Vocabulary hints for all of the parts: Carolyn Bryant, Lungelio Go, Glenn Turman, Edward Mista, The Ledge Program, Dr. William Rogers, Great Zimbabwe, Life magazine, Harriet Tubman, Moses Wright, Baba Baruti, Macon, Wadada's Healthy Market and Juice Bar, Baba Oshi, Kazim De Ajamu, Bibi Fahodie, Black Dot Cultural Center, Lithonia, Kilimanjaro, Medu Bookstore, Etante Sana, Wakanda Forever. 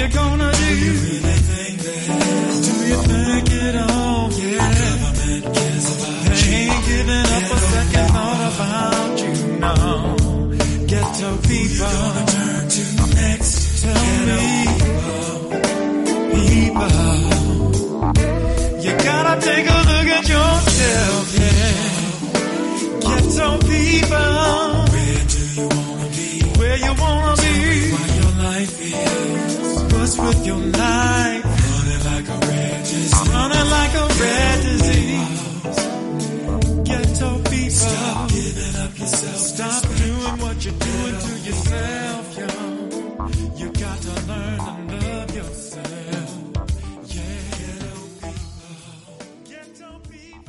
you're gonna do? Do you really think that? Do you think it all? Yeah. Our government cares about you. They ain't giving up a second thought about you, no. Ghetto people. Who you gonna turn to next? Tell me. People. You gotta take a look at yourself, yeah. Ghetto people. Where you wanna be? What your life is? What's with your life? Running like a red disease. Running like a red disease. Ghetto people. Stop giving up yourself. Stop doing what you're doing to yourself, yo. You got to learn to love yourself. Yeah. Ghetto people.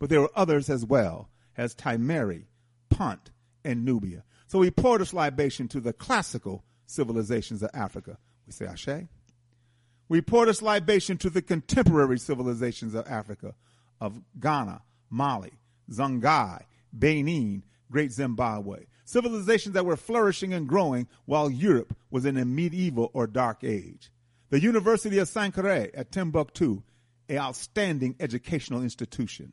But there were others as well, as Timeri, Punt, and Nubia. So we pour this libation to the classical civilizations of Africa. We say Ashe. We pour this libation to the contemporary civilizations of Africa, of Ghana, Mali, Songhai, Benin, Great Zimbabwe, civilizations that were flourishing and growing while Europe was in a medieval or dark age. The University of Sankore at Timbuktu, an outstanding educational institution.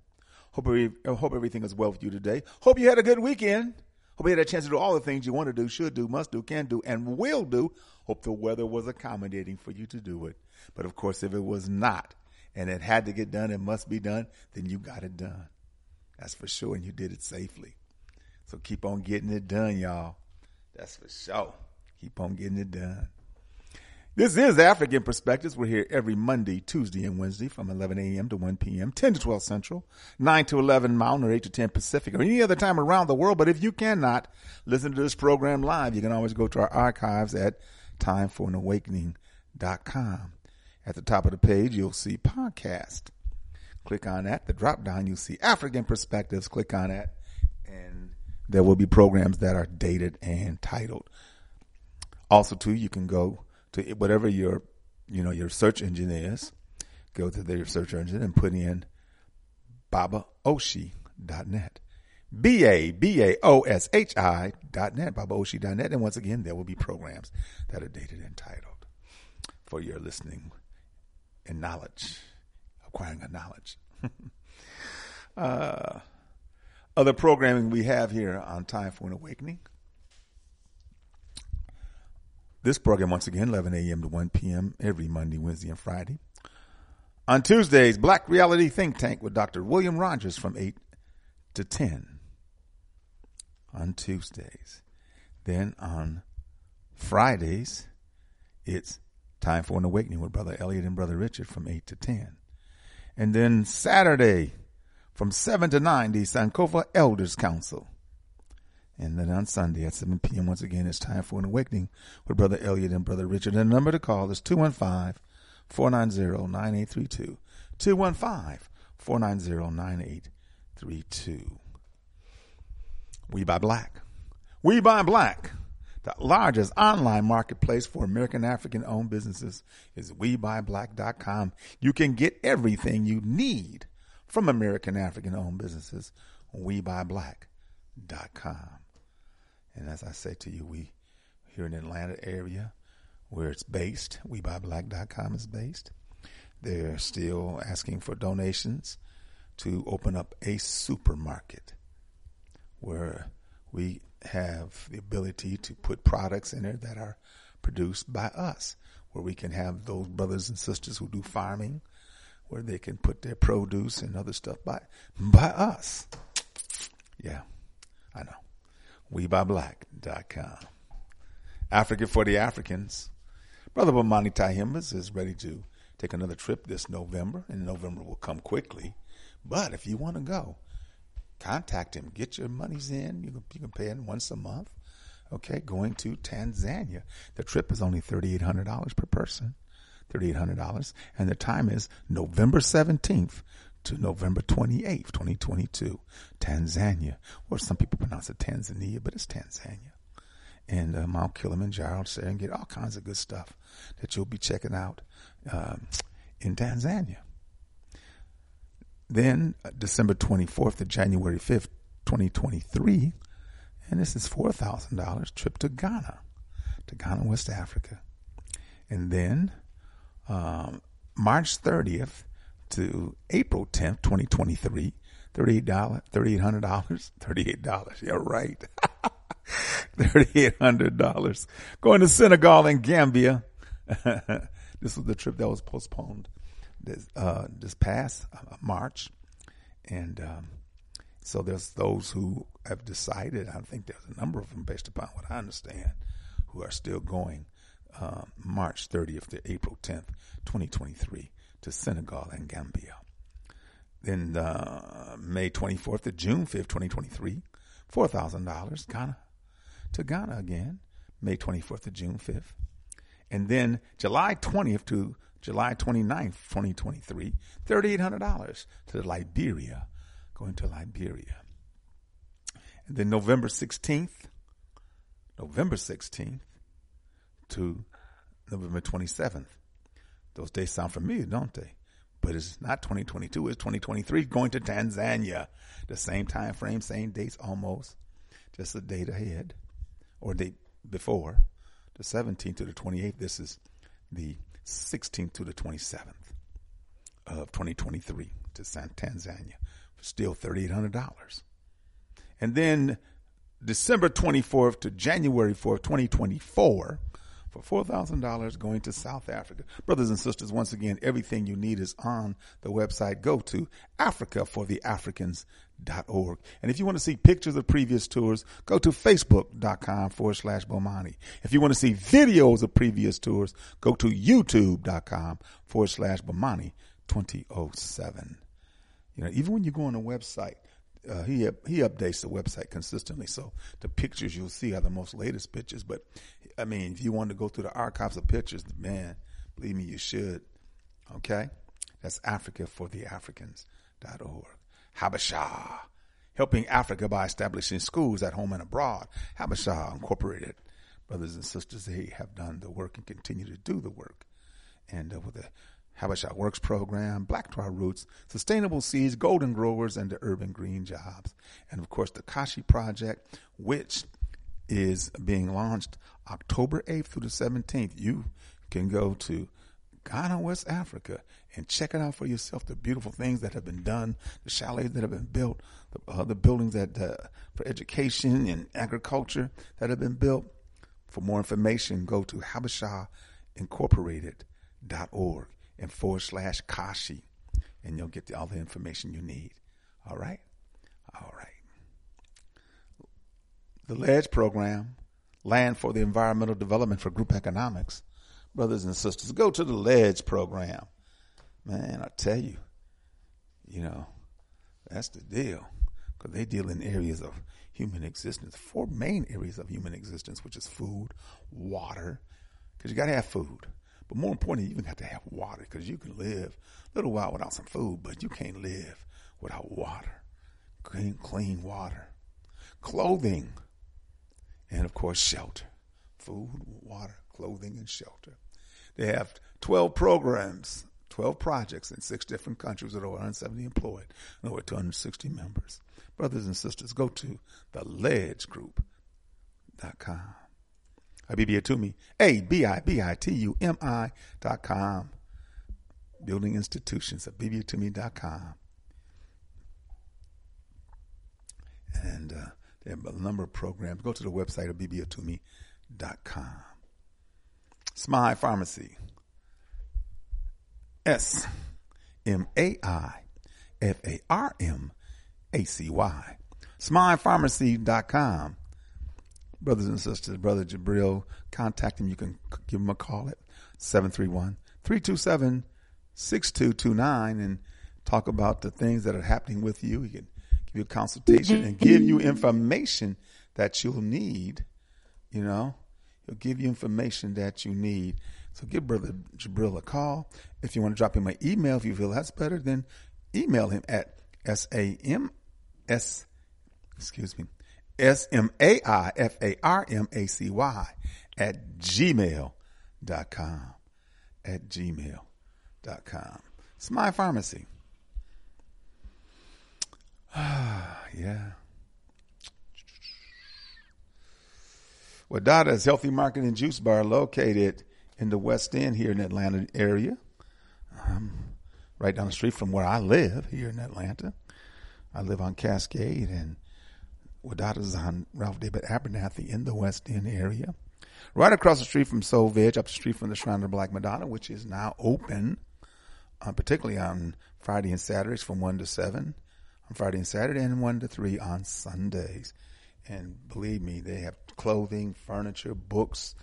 hope everything is well with you today. Hope you had a good weekend. Hope you had a chance to do all the things you want to do, should do, must do, can do, and will do. Hope the weather was accommodating for you to do it. But of course, if it was not, and it had to get done, it must be done, then you got it done. That's for sure, and you did it safely. So keep on getting it done, y'all. That's for sure. Keep on getting it done. This is Afrikan Perspectives. We're here every Monday, Tuesday, and Wednesday from 11 a.m. to 1 p.m., 10 to 12 Central, 9 to 11 Mountain, or 8 to 10 Pacific, or any other time around the world. But if you cannot listen to this program live, you can always go to our archives at timeforanawakening.com. At the top of the page, you'll see podcast. Click on that. The drop down, you'll see Afrikan Perspectives. Click on that, and there will be programs that are dated and titled. Also, too, you can go to whatever your search engine is, go to their search engine and put in Babaoshi.net. Babaoshi.net, Babaoshi.net. And once again, there will be programs that are dated and titled for your listening and knowledge, acquiring a knowledge. Other programming we have here on Time for an Awakening. This program, once again, 11 a.m. to 1 p.m. every Monday, Wednesday, and Friday. On Tuesdays, Black Reality Think Tank with Dr. William Rogers from 8 to 10 on Tuesdays. Then on Fridays, it's Time for an Awakening with Brother Elliot and Brother Richard from 8 to 10. And then Saturday, from 7 to 9, the Sankofa Elders Council. And then on Sunday at 7 p.m., once again, it's Time for an Awakening with Brother Elliot and Brother Richard. And the number to call is 215-490-9832. 215-490-9832. We Buy Black. We Buy Black. The largest online marketplace for American African-owned businesses is WeBuyBlack.com. You can get everything you need from American African-owned businesses on WeBuyBlack.com. And as I say to you, we here in the Atlanta area where it's based, WeBuyBlack.com is based. They're still asking for donations to open up a supermarket where we have the ability to put products in there that are produced by us, where we can have those brothers and sisters who do farming, where they can put their produce and other stuff by us. Yeah, I know. WeBuyBlack.com. Africa for the Africans. Brother Bomani Tahimbas is ready to take another trip this November, and November will come quickly. But if you want to go, contact him. Get your monies in. You can pay it once a month. Okay, going to Tanzania. The trip is only $3,800 per person. $3,800. And the time is November 17th. To November 28th, 2022, Tanzania, or some people pronounce it Tanzania, but it's Tanzania, and Mount Kilimanjaro there, and get all kinds of good stuff that you'll be checking out in Tanzania. Then December 24th to January 5th, 2023, and this is $4,000 trip to Ghana, West Africa. And then March 30th to April 10th, 2023, $3,800, yeah, right, $3,800. Going to Senegal and Gambia. This was the trip that was postponed this past March. And so there's those who have decided, I think there's a number of them based upon what I understand, who are still going March 30th to April 10th, 2023 to Senegal and Gambia. Then May 24th to June 5th, 2023, $4,000 Ghana to Ghana again, May 24th to June 5th. And then July 20th to July 29th, 2023, $3,800 to Liberia, going to Liberia. And then November 16th to November 27th. Those days sound familiar, don't they? But it's not 2022, it's 2023, going to Tanzania. The same time frame, same dates almost, just a date ahead or date before. The 17th to the 28th, this is the 16th to the 27th of 2023 to Tanzania, for still $3,800. And then December 24th to January 4th, 2024, for $4,000 going to South Africa. Brothers and sisters, once again, everything you need is on the website. Go to AfricaForTheAfricans.org. And if you want to see pictures of previous tours, go to Facebook.com/Bomani. If you want to see videos of previous tours, go to YouTube.com/Bomani2007. You know, even when you go on the website, he updates the website consistently, so the pictures you'll see are the most latest pictures. But I mean, if you want to go through the archives of pictures, man, believe me, you should. Okay, that's AfricaForTheAfricans.org. Habesha, helping Africa by establishing schools at home and abroad. Habesha Incorporated, brothers and sisters, they have done the work and continue to do the work, and with the Habesha Works Program, Black Dry Roots, Sustainable Seeds, Golden Growers, and the Urban Green Jobs. And, of course, the Kashi Project, which is being launched October 8th through the 17th. You can go to Ghana, West Africa, and check it out for yourself, the beautiful things that have been done, the chalets that have been built, the buildings that for education and agriculture that have been built. For more information, go to HabeshaIncorporated.org. and /Kashi, and you'll get all the information you need. All right? All right. The Ledge Program, Land for the Environmental Development for Group Economics. Brothers and sisters, go to the Ledge Program. Man, I tell you, you know, that's the deal, because they deal in areas of human existence, four main areas of human existence, which is food, water, because you got to have food. But more importantly, you even have to have water, because you can live a little while without some food, but you can't live without water, clean water, clothing, and, of course, shelter. Food, water, clothing, and shelter. They have 12 programs, 12 projects in 6 different countries with over 170 employed and over 260 members. Brothers and sisters, go to theledgegroup.com. Abibitumi, ABIBITUMI.com. Building institutions, Abibitumi.com. And there are a number of programs. Go to the website, Abibitumi.com. SMAI Pharmacy. SMAIFARMACY. SMAIPharmacy.com. Brothers and sisters, Brother Jabril, contact him. You can give him a call at 731-327-6229 and talk about the things that are happening with you. He can give you a consultation and give you information that you'll need. You know, he'll give you information that you need. So give Brother Jabril a call. If you want to drop him an email, if you feel that's better, then email him at SMAIFARMACY@gmail.com. WeBuyBlack.com. It's my pharmacy. Yeah. Wadada's Healthy Market and Juice Bar, located in the West End here in the Atlanta area. Right down the street from where I live here in Atlanta. I live on Cascade, and Wadada's on Ralph David Abernathy in the West End area. Right across the street from Soul Veg, up the street from the Shrine of the Black Madonna, which is now open, particularly on Friday and Saturdays from 1 to 7 on Friday and Saturday, and 1 to 3 on Sundays. And believe me, they have clothing, furniture, books,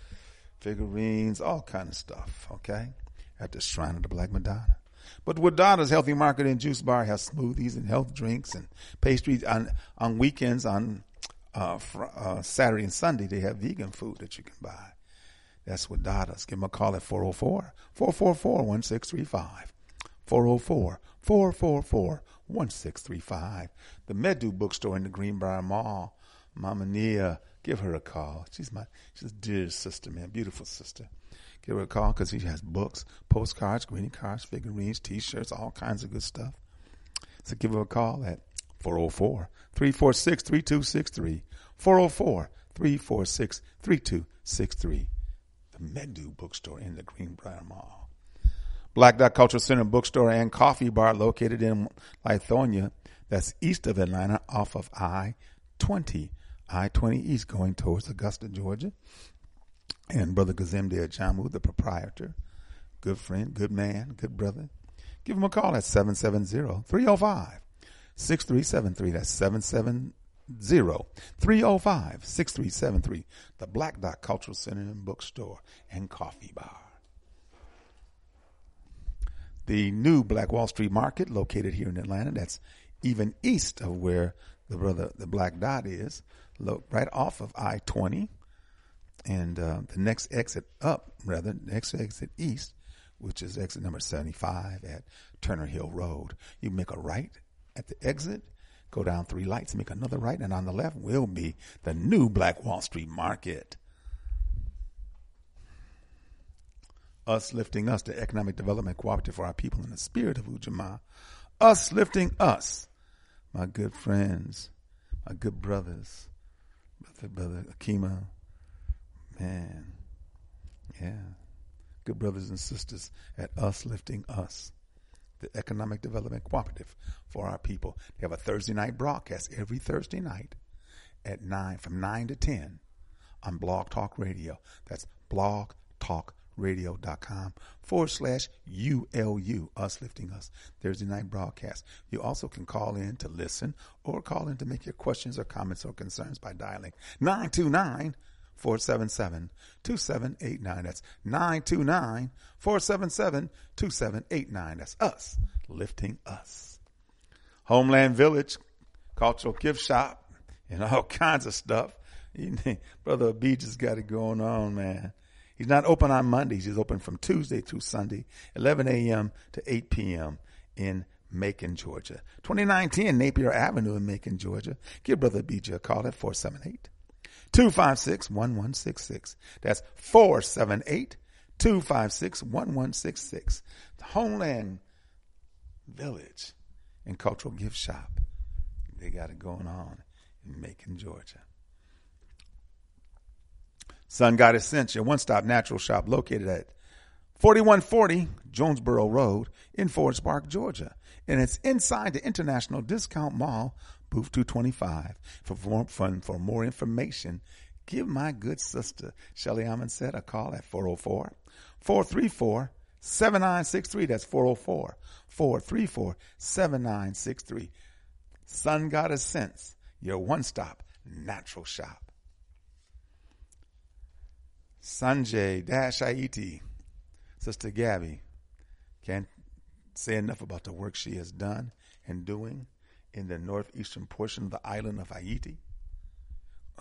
figurines, all kind of stuff, okay, at the Shrine of the Black Madonna. But Wadada's Healthy Market and Juice Bar has smoothies and health drinks and pastries on weekends. On Saturday and Sunday, they have vegan food that you can buy. That's Wadada's. Give them a call at 404-444-1635. 404-444-1635. The Medu Bookstore in the Greenbrier Mall. Mama Nia, give her a call. She's a dear sister, man, beautiful sister. Give her a call because she has books, postcards, greeting cards, figurines, T-shirts, all kinds of good stuff. So give her a call at 404-346-3263. 404-346-3263. The Medu Bookstore in the Greenbrier Mall. Black Dot Cultural Center Bookstore and Coffee Bar, located in Lithonia. That's east of Atlanta, off of I-20. I-20 East, going towards Augusta, Georgia. And Brother Kazim De Ajamu, the proprietor, good friend, good man, good brother. Give him a call at 770-305-6373. That's 770-305-6373. The Black Dot Cultural Center and Bookstore and Coffee Bar. The new Black Wall Street Market, located here in Atlanta. That's even east of where the Black Dot is, right off of I-20. And the next exit up, next exit east, which is exit number 75 at Turner Hill Road. You make a right at the exit, go down 3 lights, make another right, and on the left will be the new Black Wall Street Market. Us Lifting Us, the economic development cooperative for our people in the spirit of Ujamaa. Us Lifting Us, my good friends, my good brothers, Brother Akima. Man, yeah. Good brothers and sisters at Us Lifting Us, the economic development cooperative for our people. They have a Thursday night broadcast every Thursday night at 9, from 9 to 10 on Blog Talk Radio. That's blogtalkradio.com /ULU, Us Lifting Us, Thursday night broadcast. You also can call in to listen or call in to make your questions or comments or concerns by dialing 929 477-2789. That's 929-477-2789. That's Us Lifting Us. Homeland Village Cultural Gift Shop and all kinds of stuff. Brother Abij has got it going on, man. He's not open on Mondays. He's open from Tuesday through Sunday, 11 a.m. to 8 p.m. in Macon, Georgia. 2910 Napier Avenue in Macon, Georgia. Give Brother Abij a call at 478-256-1166. That's 478-256-1166. The Homeland Village and Cultural Gift Shop. They got it going on in Macon, Georgia. Sun Goddess Essence, your one-stop natural shop located at 4140 Jonesboro Road in Forest Park, Georgia. And it's inside the International Discount Mall, Booth 225. For more information, give my good sister, Shelly Amonset, a call at 404-434-7963. That's 404-434-7963. Sun Goddess Sense, your one-stop natural shop. Sonje Ayiti, Sister Gabby, can't say enough about the work she has done and doing in the northeastern portion of the island of Haiti.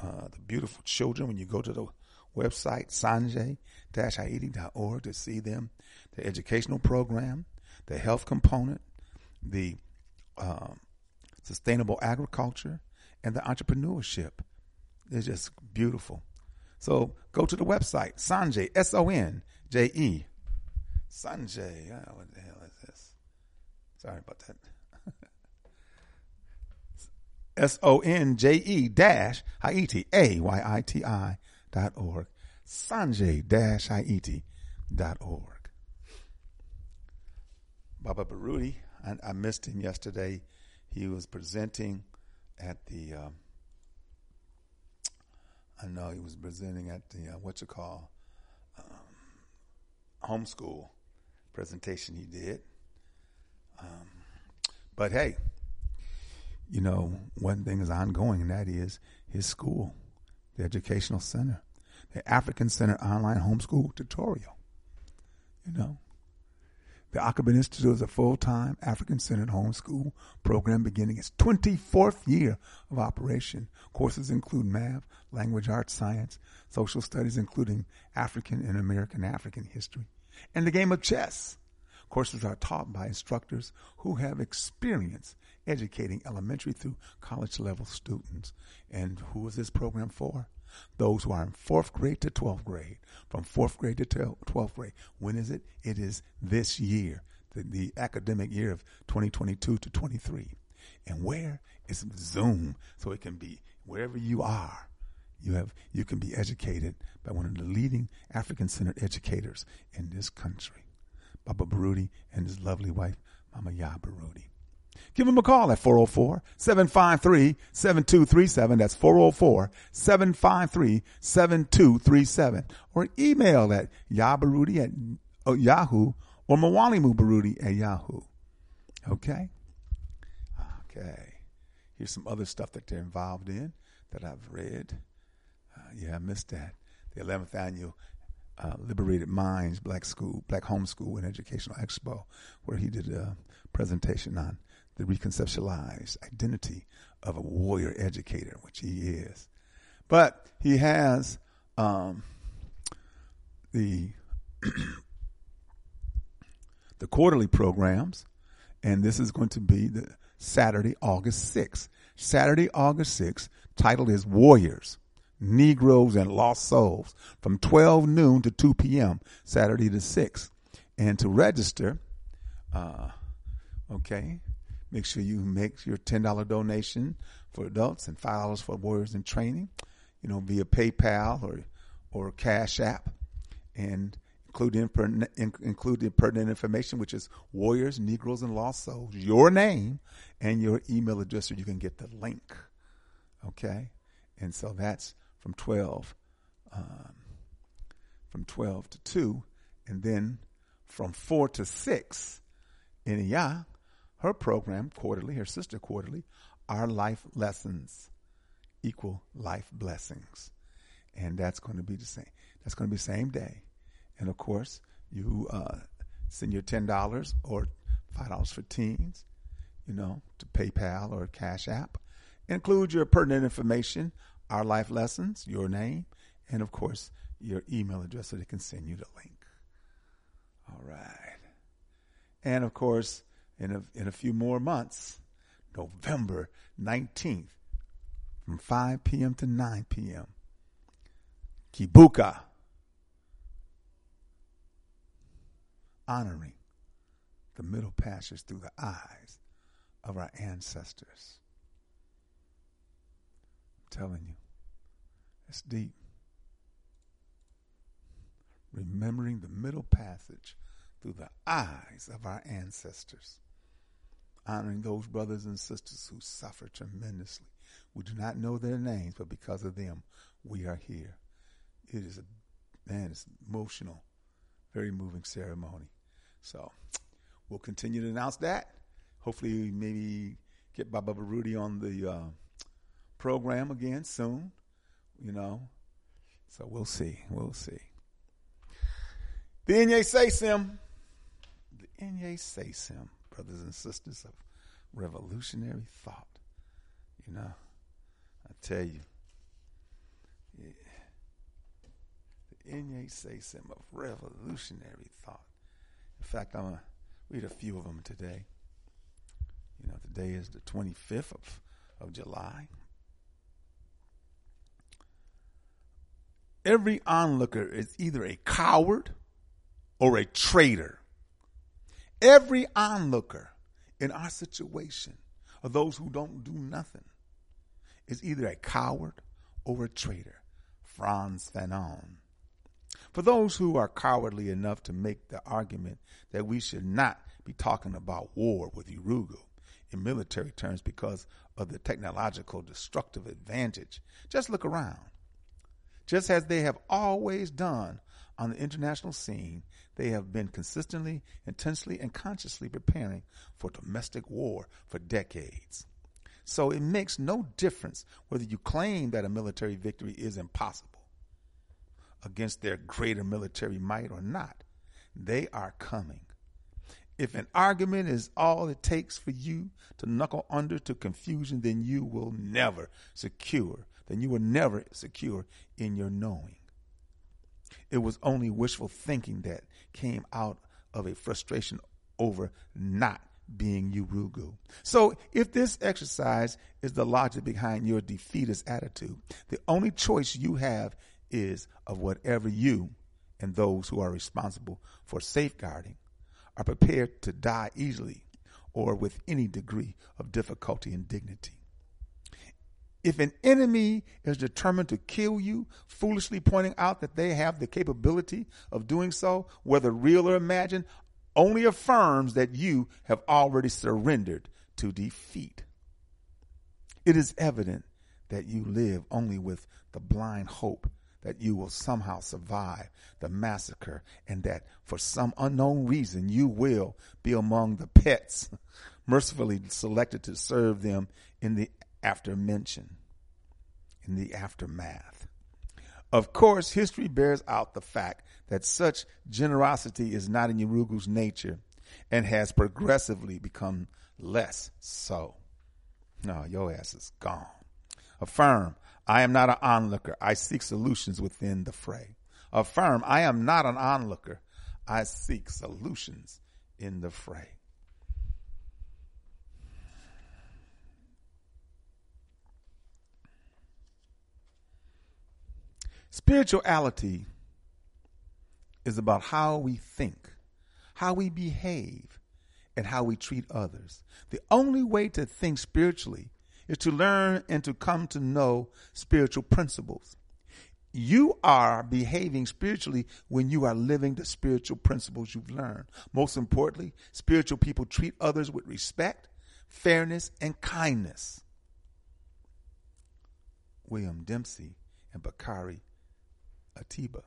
The beautiful children, when you go to the website, sonje-haiti.org, to see them, the educational program, the health component, the sustainable agriculture, and the entrepreneurship. They're just beautiful. So go to the website, Sonje, S-O-N-J-E, Sonje. What the hell is this? Sorry about that. sonje-ayiti.org. Sonje-ayiti.org. Baba Baruti, I missed him yesterday. He was presenting at the, homeschool presentation he did. But hey, you know, one thing is ongoing, and that is his school, the educational center, the African Center Online Homeschool Tutorial. You know, the Akhaban Institute is a full-time African-centered homeschool program beginning its 24th year of operation. Courses include math, language arts, science, social studies, including African and American history, and the game of chess. Courses are taught by instructors who have experience educating elementary through college-level students. And who is this program for? Those who are in 4th grade to 12th grade. From 4th grade to 12th grade. When is it? It is this year, the academic year of 2022 to 23. And where? It's Zoom. So it can be wherever you are. You can be educated by one of the leading African-centered educators in this country, Baba Baruti and his lovely wife, Mama Ya Baruti. Give him a call at 404-753-7237. That's 404-753-7237. Or email at yabaruti at Yahoo or mwalimubaruti at Yahoo. Okay? Okay. Here's some other stuff that they're involved in that I've read. I missed that. The 11th annual Liberated Minds Black Homeschool and Educational Expo, where he did a presentation on the reconceptualized identity of a warrior educator, which he is. But he has the quarterly programs, and this is going to be the Saturday, August 6th. Saturday, August 6th, titled is Warriors, Negroes, and Lost Souls, from 12 noon to 2 p.m., Saturday the 6th. And to register, make sure you make your $10 donation for adults and $5 for warriors in training, via PayPal or Cash App, and include the pertinent information, which is Warriors, Negroes, and Lost Souls, your name, and your email address so you can get the link. Okay? And so that's from 12 to 2, and then from 4 to 6, Inya, her program quarterly, her sister quarterly, Our Life Lessons, Equal Life Blessings, and that's going to be the same. That's going to be same day, and of course you send your $10 or $5 for teens, to PayPal or Cash App. Include your pertinent information, Our Life Lessons, your name, and of course, your email address so they can send you the link. All right. And of course, in a few more months, November 19th, from 5 p.m. to 9 p.m., Kibuka, honoring the Middle Passage through the eyes of our ancestors. Telling you, it's deep. Remembering the Middle Passage through the eyes of our ancestors, honoring those brothers and sisters who suffer tremendously. We do not know their names, but because of them, we are here. It is it's emotional, very moving ceremony. So we'll continue to announce that. Hopefully, maybe get Baba Baruti on the program again soon, so we'll see. The Nye Say Sim, brothers and sisters of revolutionary thought, I tell you, yeah. The Nye Say Sim of revolutionary thought. In fact, I'm gonna read a few of them today. Today is the 25th of July. Every onlooker is either a coward or a traitor Every onlooker in our situation, or those who don't do nothing, is either a coward or a traitor. Franz Fanon. For those who are cowardly enough to make the argument that we should not be talking about war with Urugu in military terms because of the technological destructive advantage, just look around. Just as they have always done on the international scene, they have been consistently, intensely, and consciously preparing for domestic war for decades. So it makes no difference whether you claim that a military victory is impossible against their greater military might or not. They are coming. If an argument is all it takes for you to knuckle under to confusion, then you will never secure, in your knowing. It was only wishful thinking that came out of a frustration over not being Urugu. So if this exercise is the logic behind your defeatist attitude, the only choice you have is of whatever you and those who are responsible for safeguarding are prepared to die easily or with any degree of difficulty and dignity. If an enemy is determined to kill you, foolishly pointing out that they have the capability of doing so, whether real or imagined, only affirms that you have already surrendered to defeat. It is evident that you live only with the blind hope that you will somehow survive the massacre and that for some unknown reason you will be among the pets mercifully selected to serve them in the aftermath. Of course, history bears out the fact that such generosity is not in Urugu's nature and has progressively become less so. No, your ass is gone. Affirm, I am not an onlooker. I seek solutions within the fray. Affirm, I am not an onlooker. I seek solutions in the fray. Spirituality is about how we think, how we behave, and how we treat others. The only way to think spiritually is to learn and to come to know spiritual principles. You are behaving spiritually when you are living the spiritual principles you've learned. Most importantly, spiritual people treat others with respect, fairness, and kindness. William Dempsey and Bakari Atiba.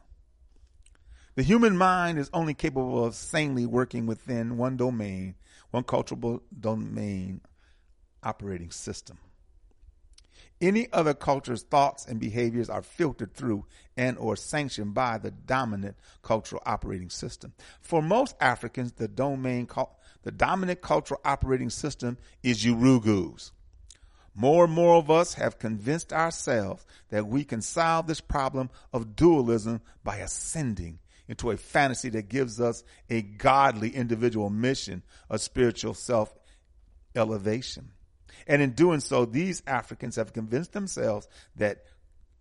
The human mind is only capable of sanely working within one cultural domain operating system. Any other culture's thoughts and behaviors are filtered through and or sanctioned by the dominant cultural operating system. For most Africans, the dominant cultural operating system is Urugu's. More and more of us have convinced ourselves that we can solve this problem of dualism by ascending into a fantasy that gives us a godly individual mission of spiritual self-elevation. And in doing so, these Africans have convinced themselves that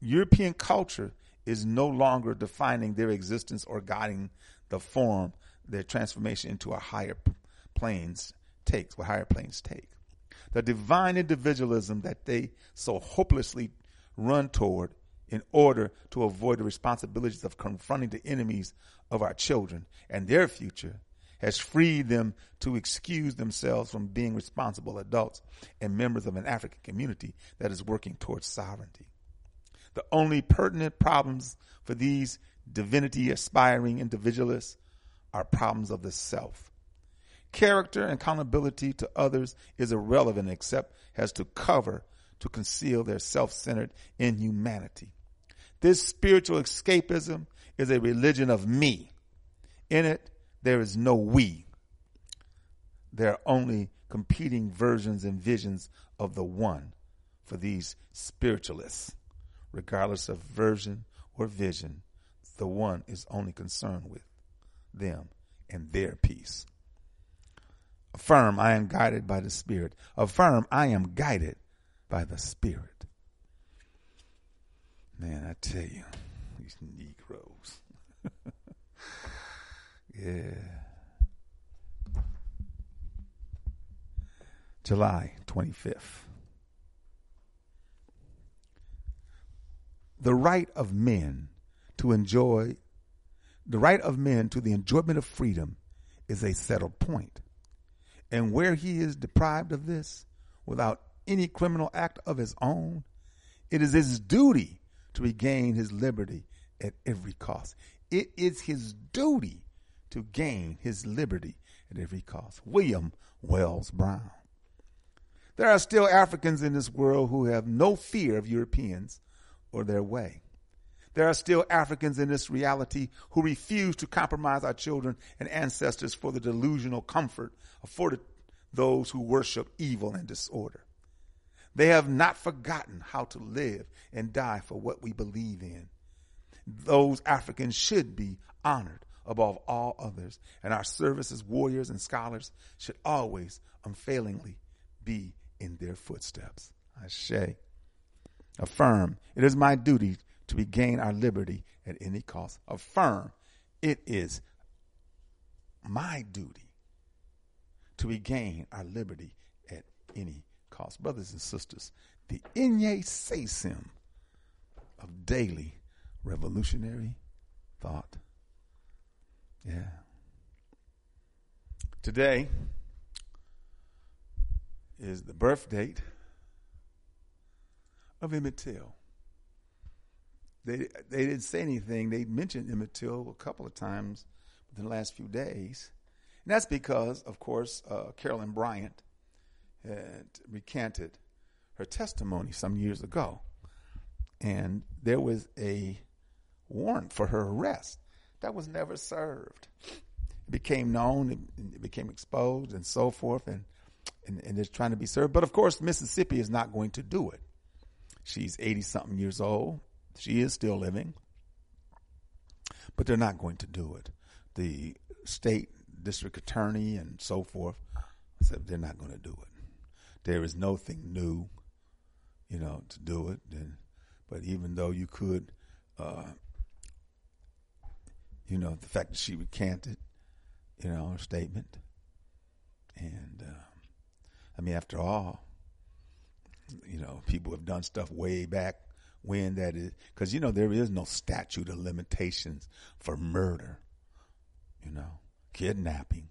European culture is no longer defining their existence or guiding the form their transformation into higher planes take. The divine individualism that they so hopelessly run toward in order to avoid the responsibilities of confronting the enemies of our children and their future has freed them to excuse themselves from being responsible adults and members of an African community that is working towards sovereignty. The only pertinent problems for these divinity-aspiring individualists are problems of the self. Character and accountability to others is irrelevant except as to conceal their self-centered inhumanity. This spiritual escapism is a religion of me. In it, there is no we. There are only competing versions and visions of the one for these spiritualists. Regardless of version or vision, the one is only concerned with them and their peace. Affirm, I am guided by the Spirit. Affirm, I am guided by the Spirit. Man, I tell you, these Negroes. Yeah. July 25th. The right of men to the enjoyment of freedom is a settled point. And where he is deprived of this without any criminal act of his own, it is his duty to regain his liberty at every cost. It is his duty to gain his liberty at every cost. William Wells Brown. There are still Africans in this world who have no fear of Europeans or their way. There are still Africans in this reality who refuse to compromise our children and ancestors for the delusional comfort afforded those who worship evil and disorder. They have not forgotten how to live and die for what we believe in. Those Africans should be honored above all others, and our service as warriors and scholars should always unfailingly be in their footsteps. Ashe. Affirm, it is my duty to regain our liberty at any cost. Affirm, it is my duty to regain our liberty at any cost. Brothers and sisters, the Nye Say Sim of daily revolutionary thought. Yeah. Today is the birth date of Emmett Till. They didn't say anything. They mentioned Emmett Till a couple of times within the last few days. And that's because, of course, Carolyn Bryant had recanted her testimony some years ago. And there was a warrant for her arrest that was never served. It became known, it became exposed and so forth, and it's trying to be served. But, of course, Mississippi is not going to do it. She's 80-something years old. She is still living, but they're not going to do it. The state district attorney and so forth said they're not going to do it. There is nothing new, to do it. But even though you could, the fact that she recanted, her statement. And, after all, people have done stuff way back when, that is, because, there is no statute of limitations for murder, kidnapping.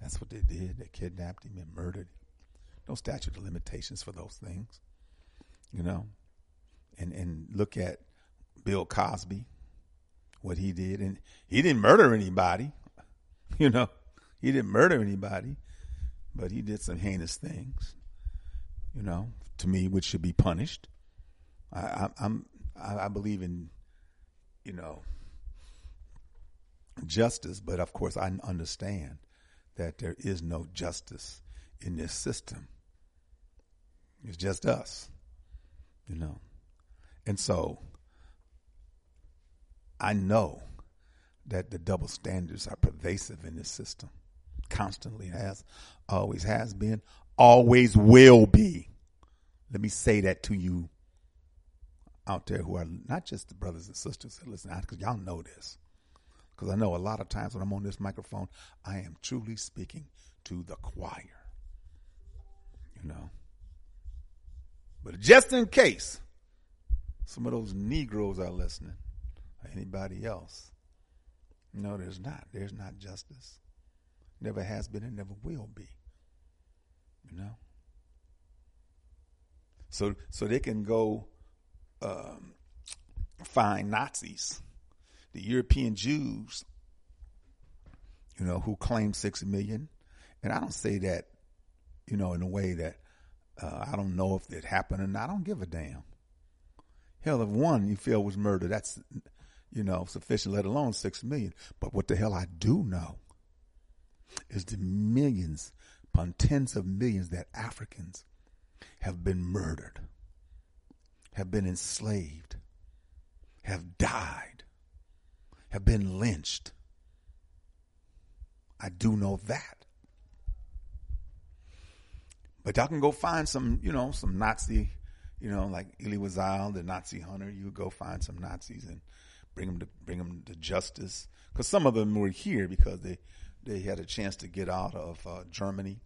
That's what they did. They kidnapped him and murdered him. No statute of limitations for those things, And look at Bill Cosby, what he did. And he didn't murder anybody, He didn't murder anybody, but he did some heinous things. To me, which should be punished. I believe in, justice, but of course I understand that there is no justice in this system. It's just us, And so I know that the double standards are pervasive in this system. Constantly has, always has been, always will be. Let me say that to you out there who are not just the brothers and sisters that listen, because y'all know this. Because I know a lot of times when I'm on this microphone, I am truly speaking to the choir. But just in case some of those Negroes are listening, or anybody else, no, there's not. There's not justice. Never has been and never will be. So they can go find Nazis, the European Jews, who claim 6 million. And I don't say that, in a way that I don't know if it happened or not. I don't give a damn. Hell, if one you feel was murder, that's, sufficient, let alone 6 million. But what the hell I do know is the millions upon tens of millions that Africans have been murdered, have been enslaved, have died, have been lynched. I do know that. But y'all can go find some, some Nazi, like Elie Wiesel, the Nazi hunter. You go find some Nazis and bring them to justice. Because some of them were here because they had a chance to get out of Germany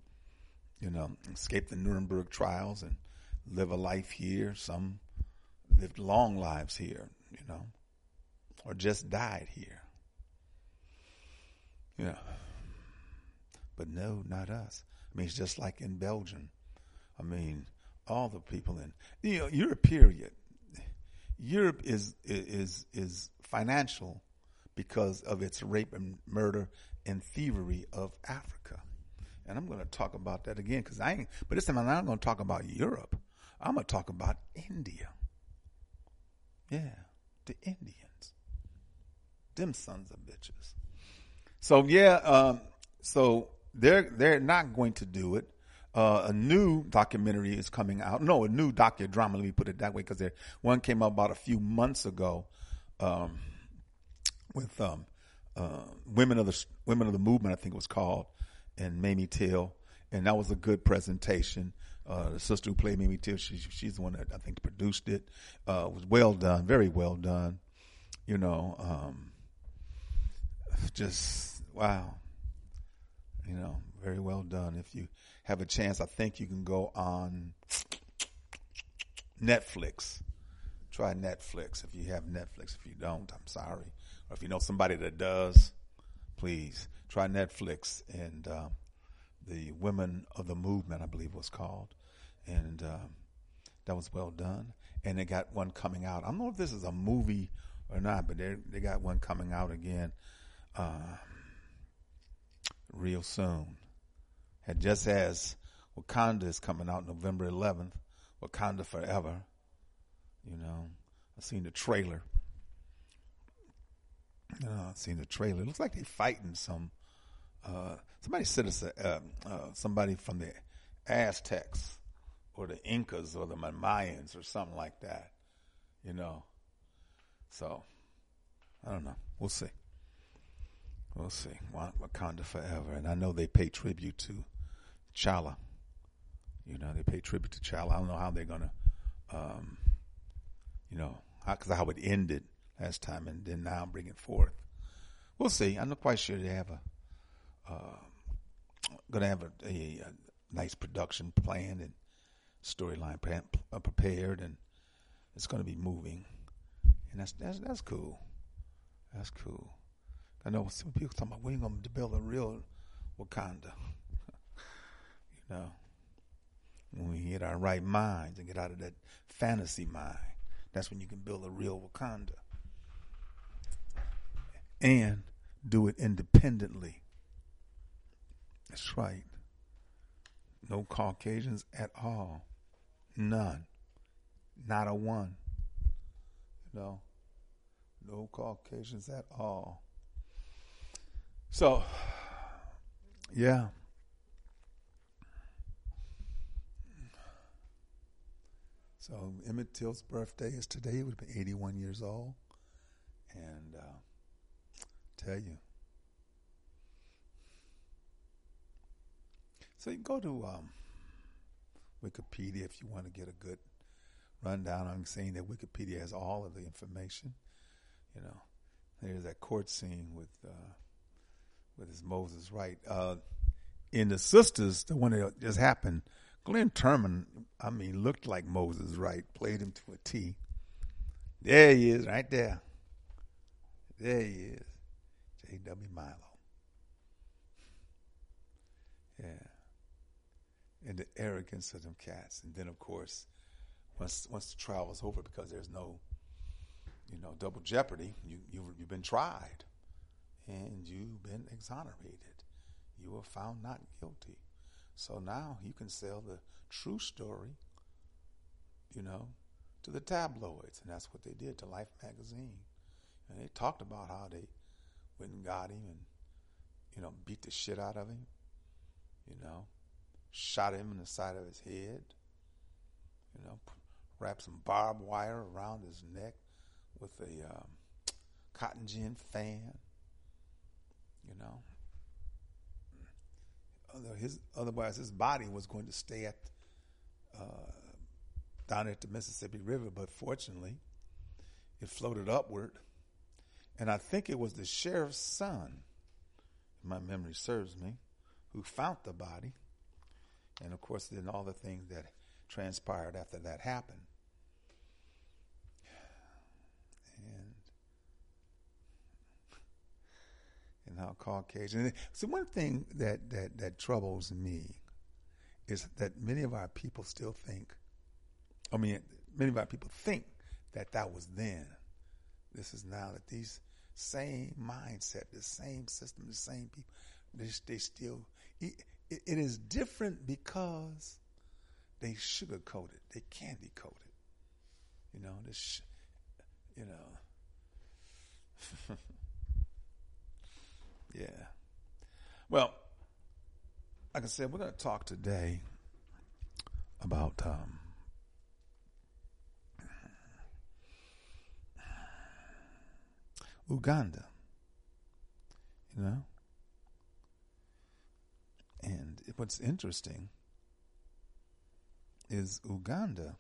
you know, escaped the Nuremberg trials and live a life here. Some lived long lives here, you know, or just died here. Yeah. But no, not us. I mean, it's just like in Belgium. I mean, all the people in, you know, Europe, period. Europe is financial because of its rape and murder and thievery of Africa. And I'm going to talk about that again, because I ain't, but this time I'm not going to talk about Europe. I'm going to talk about India. Yeah, the Indians. Them sons of bitches. So, yeah, so they're not going to do it. A new documentary is coming out. No, a new docudrama, let me put it that way, because one came out about a few months ago with Women of the Movement, I think it was called, and Mamie Till. And that was a good presentation. The sister who played Mamie Till, she's the one that I think produced it. It was well done, very well done. You know, just, wow. You know, very well done. If you have a chance, I think you can go on Netflix. Try Netflix if you have Netflix. If you don't, I'm sorry. Or if you know somebody that does, please try Netflix and the Women of the Movement, I believe was called. And that was well done. And they got one coming out. I don't know if this is a movie or not, but they got one coming out again real soon. And just as Wakanda is coming out November 11th, Wakanda Forever, you know, I've seen the trailer. I've seen the trailer. It looks like they're fighting some. Somebody said it's somebody from the Aztecs or the Incas or the Mayans or something like that, you know. So, I don't know. We'll see. We'll see. Wakanda Forever. And I know they pay tribute to T'Challa. You know, they pay tribute to T'Challa. I don't know how they're going to, you know, because how it ended last time and then now bring it forth. We'll see. I'm not quite sure they have going to have a nice production planned and storyline prepared, and it's going to be moving. And that's cool. That's cool. I know some people talking about we ain't going to build a real Wakanda. You know, when we hit our right minds and get out of that fantasy mind, that's when you can build a real Wakanda and do it independently. That's right. No Caucasians at all. None. Not a one. You know, no Caucasians at all. So, yeah. So Emmett Till's birthday is today. He would have been 81 years old. And tell you. So you can go to Wikipedia if you want to get a good rundown. I'm saying that Wikipedia has all of the information. You know, there's that court scene with his Moses Wright. In The Sisters, the one that just happened, Glenn Turman, I mean, looked like Moses Wright, played him to a T. There he is, right there. There he is, J.W. Milo. Yeah. And the arrogance of them cats. And then, of course, once the trial was over, because there's no, you know, double jeopardy, you've been tried. And you've been exonerated. You were found not guilty. So now you can sell the true story, you know, to the tabloids. And that's what they did to Life magazine. And they talked about how they went and got him and, you know, beat the shit out of him. You know, shot him in the side of his head, you know, wrapped some barbed wire around his neck with a cotton gin fan, you know. Otherwise, his body was going to stay at down at the Mississippi River, but fortunately, it floated upward. And I think it was the sheriff's son, if my memory serves me, who found the body And of course, then all the things that transpired after that happened. And how Caucasian. So one thing that troubles me is that many of our people still think, many of our people think that was then. This is now, that these same mindset, the same system, the same people, they still, it is different because they sugarcoat it. They candy coat it. Yeah. Well, like I said, we're going to talk today about Uganda. And what's interesting is Uganda.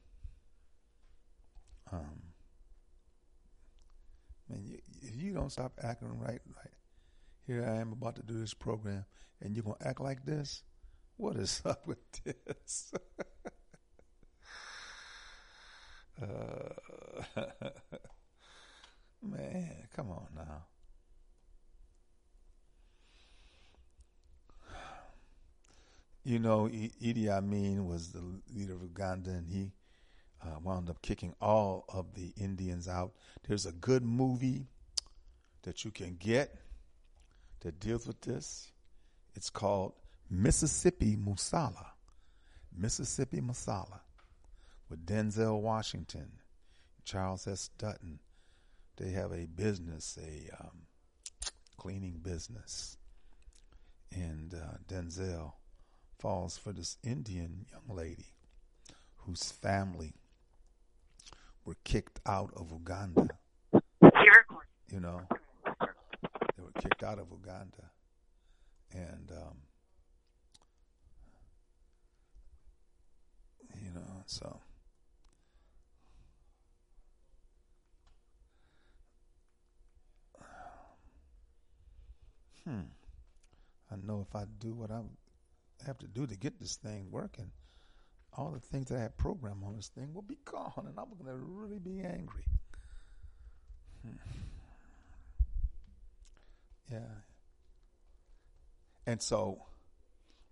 You don't stop acting right. Here I am about to do this program, and you're going to act like this? What is up with this? Man, come on now. Idi Amin was the leader of Uganda, and he wound up kicking all of the Indians out. There's a good movie that you can get that deals with this. It's called Mississippi Masala, with Denzel Washington, Charles S. Dutton. They have a business, a cleaning business, and Denzel falls for this Indian young lady whose family were kicked out of Uganda. They were kicked out of Uganda, and so I know if I do what I have to do to get this thing working, all the things that I had programmed on this thing will be gone, and I'm going to really be angry. Yeah. And so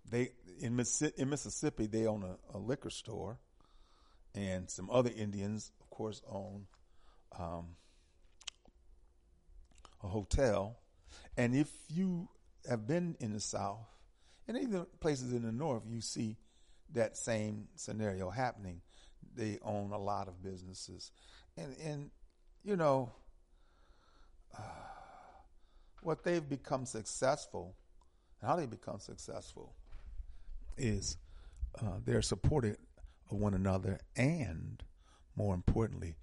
they in Mississippi, they own a liquor store, and some other Indians, of course, own a hotel. And if you have been in the South and even places in the North, you see that same scenario happening. They own a lot of businesses, and what they've become successful, and how they become successful, is they're supportive of one another, and more importantly,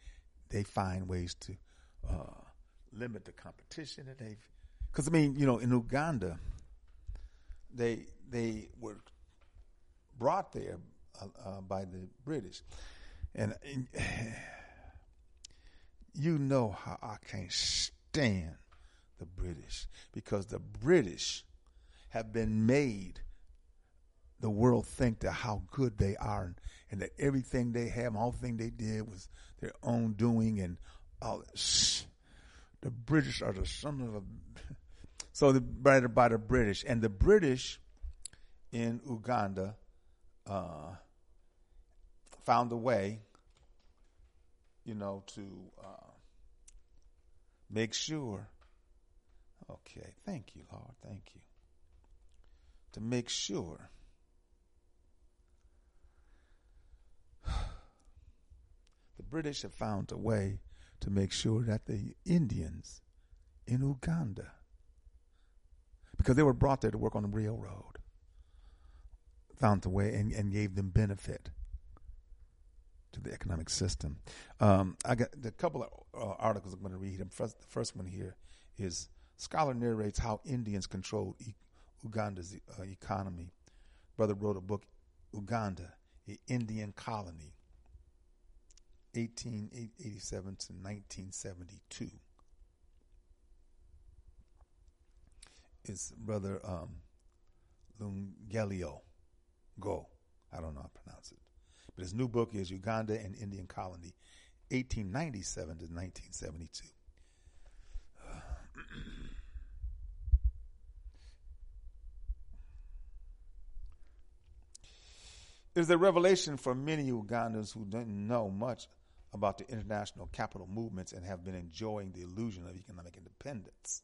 they find ways to limit the competition that they've. Because in Uganda, they were brought there by the British, and how I can't stand the British, because the British have been made the world think that how good they are, and that everything they have, all thing they did was their own doing, and all the British are the son of a. So by the British, and the British in Uganda found a way, to make sure. Okay, thank you, Lord, thank you. To make sure the British have found a way to make sure that the Indians in Uganda, because they were brought there to work on the railroad, found a way and gave them benefit to the economic system. I got a couple of articles I'm going to read. The first one here is, scholar narrates how Indians controlled Uganda's economy. Brother wrote a book, Uganda, an Indian Colony, 1887 to 1972. It's Brother Lungelio Go. I don't know how to pronounce it. But his new book is Uganda and Indian Colony, 1897 to 1972. It is a revelation for many Ugandans who didn't know much about the international capital movements and have been enjoying the illusion of economic independence.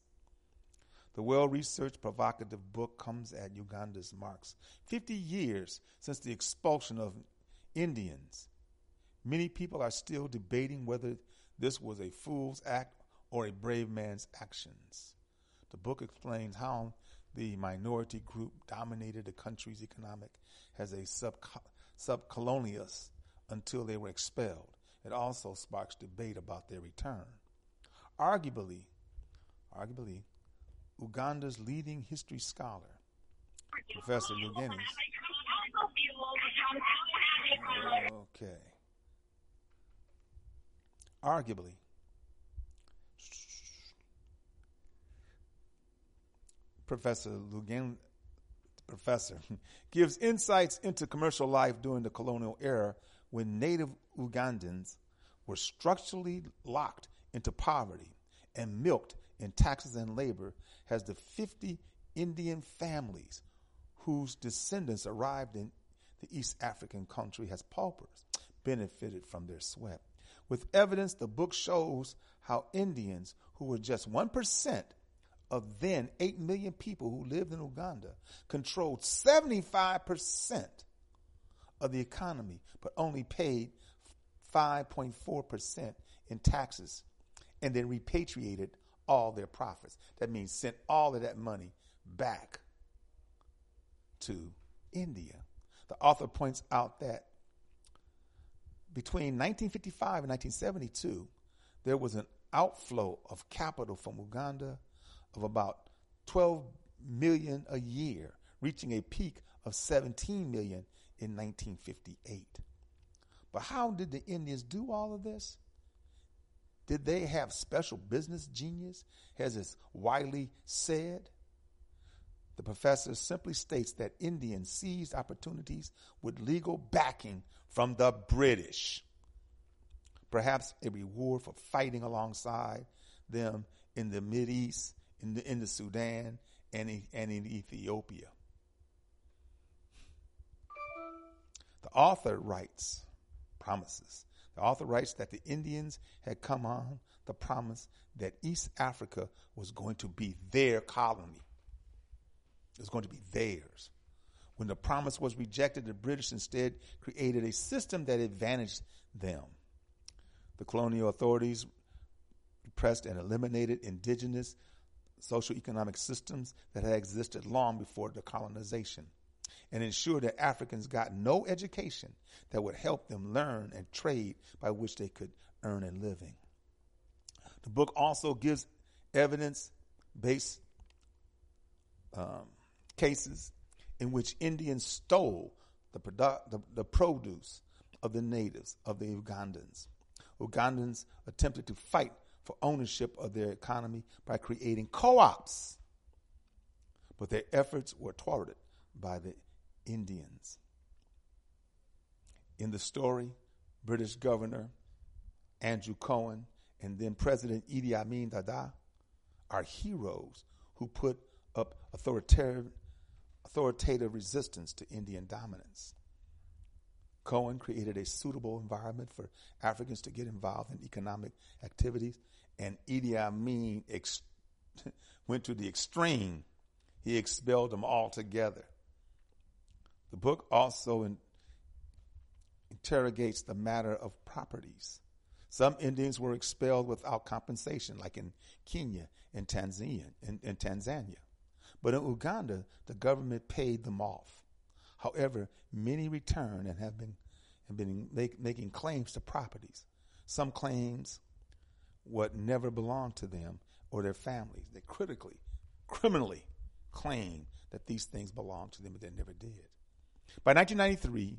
The well-researched, provocative book comes at Uganda's marks 50 years since the expulsion of Indians. Many people are still debating whether this was a fool's act or a brave man's actions. The book explains how the minority group dominated the country's economic as a subcolonius until they were expelled. It also sparks debate about their return. Arguably, Uganda's leading history scholar, Professor Lugenis. Okay. Arguably, Professor Lugenis gives insights into commercial life during the colonial era when native Ugandans were structurally locked into poverty and milked in taxes and labor as the 50 Indian families whose descendants arrived in the East African country as paupers benefited from their sweat. With evidence, the book shows how Indians, who were just 1% of then 8 million people who lived in Uganda, controlled 75% of the economy, but only paid 5.4% in taxes and then repatriated all their profits. That means sent all of that money back to India. The author points out that between 1955 and 1972, there was an outflow of capital from Uganda of about 12 million a year, reaching a peak of 17 million in 1958. But how did the Indians do all of this? Did they have special business genius, as is widely said? The professor simply states that Indians seized opportunities with legal backing from the British, perhaps a reward for fighting alongside them in the Mideast, in the Sudan, and in Ethiopia. The author writes that the Indians had come on the promise that East Africa was going to be their colony. It was going to be theirs. When the promise was rejected, the British instead created a system that advantaged them. The colonial authorities repressed and eliminated indigenous socioeconomic systems that had existed long before the colonization, and ensure that Africans got no education that would help them learn and trade by which they could earn a living. The book also gives evidence-based cases in which Indians stole the produce of the natives, of the Ugandans. Ugandans attempted to fight for ownership of their economy by creating co-ops, but their efforts were thwarted by the Indians. In the story, British Governor Andrew Cohen and then President Idi Amin Dada are heroes who put up authoritative resistance to Indian dominance. Cohen created a suitable environment for Africans to get involved in economic activities, and Idi Amin went to the extreme. He expelled them altogether. The book also interrogates the matter of properties. Some Indians were expelled without compensation, like in Kenya and Tanzania. But in Uganda, the government paid them off. However, many return and have been making claims to properties. Some claims what never belonged to them or their families. They criminally claim that these things belonged to them, but they never did. By 1993,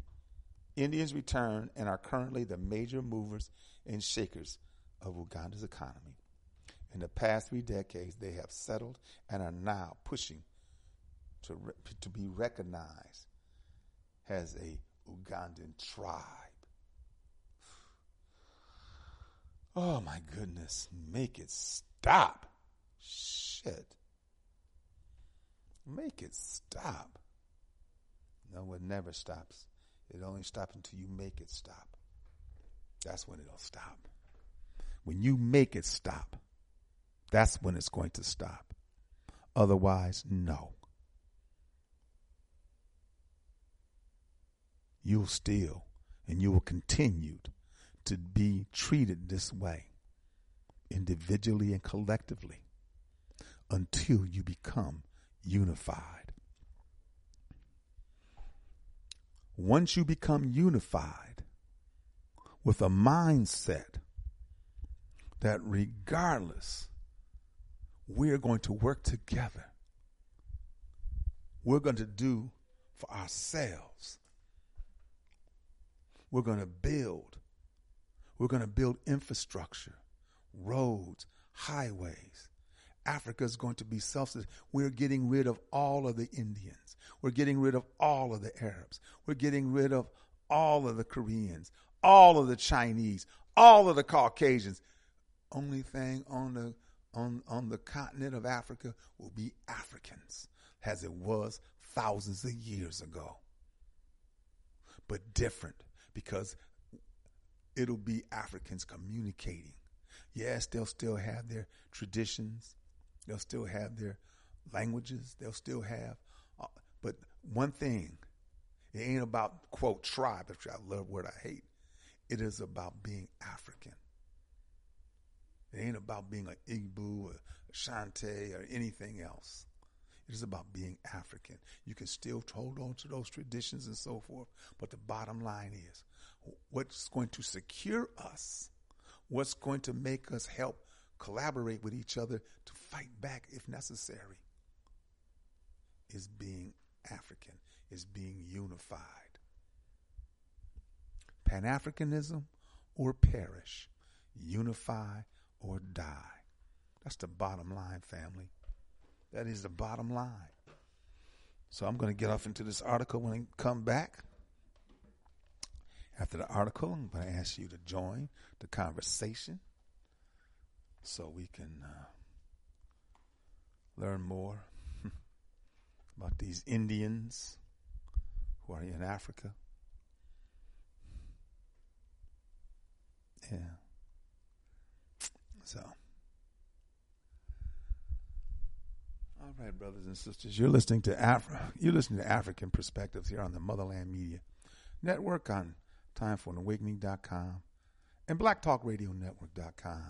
Indians returned and are currently the major movers and shakers of Uganda's economy. In the past 3 decades, they have settled and are now pushing to be recognized as a Ugandan tribe. Oh my goodness, make it stop. Shit. Make it stop. No, it never stops. It only stops until you make it stop. That's when it'll stop. When you make it stop, that's when it's going to stop. Otherwise, no. You'll still, and you will continue to be treated this way, individually and collectively, until you become unified. Once you become unified with a mindset that regardless, we're going to work together. We're going to do for ourselves. We're going to build. We're going to build infrastructure, roads, highways. Africa is going to be self-sufficient. We're getting rid of all of the Indians. We're getting rid of all of the Arabs. We're getting rid of all of the Koreans, all of the Chinese, all of the Caucasians. Only thing on the continent of Africa will be Africans, as it was thousands of years ago. But different, because it'll be Africans communicating. Yes, they'll still have their traditions. They'll still have their languages. They'll still have, but one thing, it ain't about, quote, tribe, which I love word I hate. It is about being African. It ain't about being an Igbo or Shante or anything else. It is about being African. You can still hold on to those traditions and so forth, but the bottom line is, what's going to secure us, what's going to make us help collaborate with each other to fight back if necessary, is being African, is being unified. Pan-Africanism or perish, unify or die. That's the bottom line, family. That is the bottom line. So I'm going to get off into this article when I come back. After the article, I'm going to ask you to join the conversation so we can learn more about these Indians who are in Africa. Yeah. So, all right, brothers and sisters, you're listening to African Perspectives here on the Motherland Media Network, on timeforanawakening.com and BlogTalkRadio.com.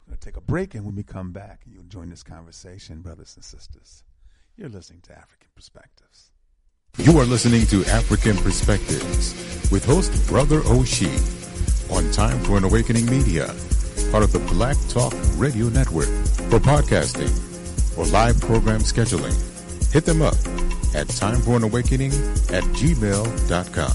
We're going to take a break, and when we come back, you'll join this conversation, brothers and sisters. You're listening to African Perspectives. You are listening to African Perspectives with host Brother Oshi on Time for an Awakening Media, part of the Black Talk Radio Network. For podcasting or live program scheduling, hit them up at timeforanawakening@gmail.com.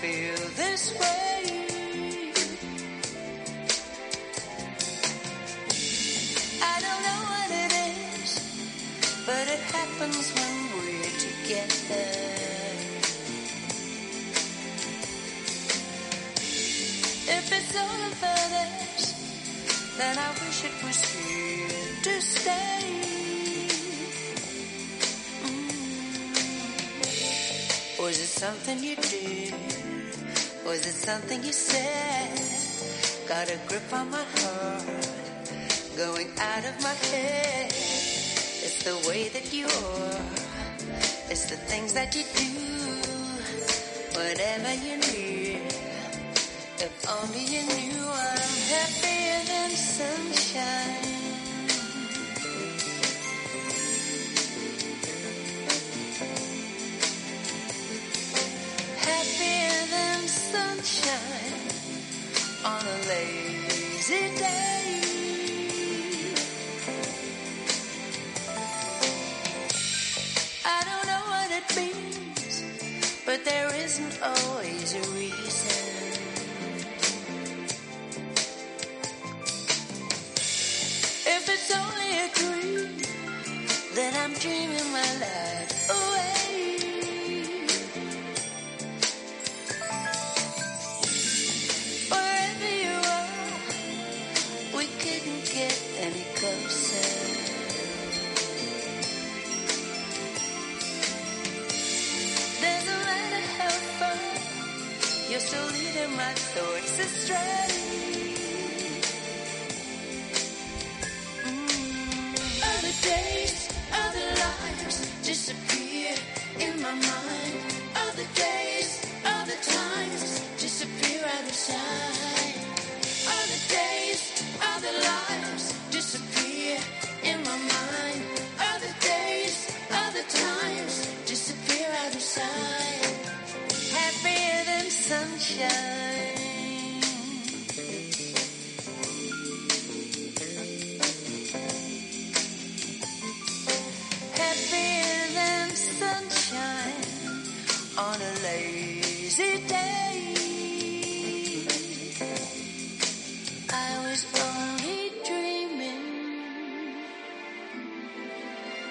Feel this way. but it happens when we're together. If it's all about us, then I wish it was here to stay. Was it something you did? Was it something you said? Got a grip on my heart, going out of my head. It's the way that you are, it's the things that you do, whatever you need. If only you knew, I'm happier than sunshine. Happier than sunshine on a lazy day. I don't know what it means, but there isn't always a reason. If it's only a dream, then I'm dreaming my life away. Wherever you are, we couldn't get any closer. Doesn't matter how far, you're still leading my thoughts astray. Days, other lives disappear in my mind. Other days, other times disappear out of sight. Other days, other lives disappear in my mind. Other days, other times disappear out of sight. Happier than sunshine. On a lazy day, I was only dreaming,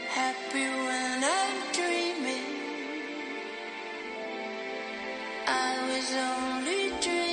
happy when I'm dreaming, I was only dreaming,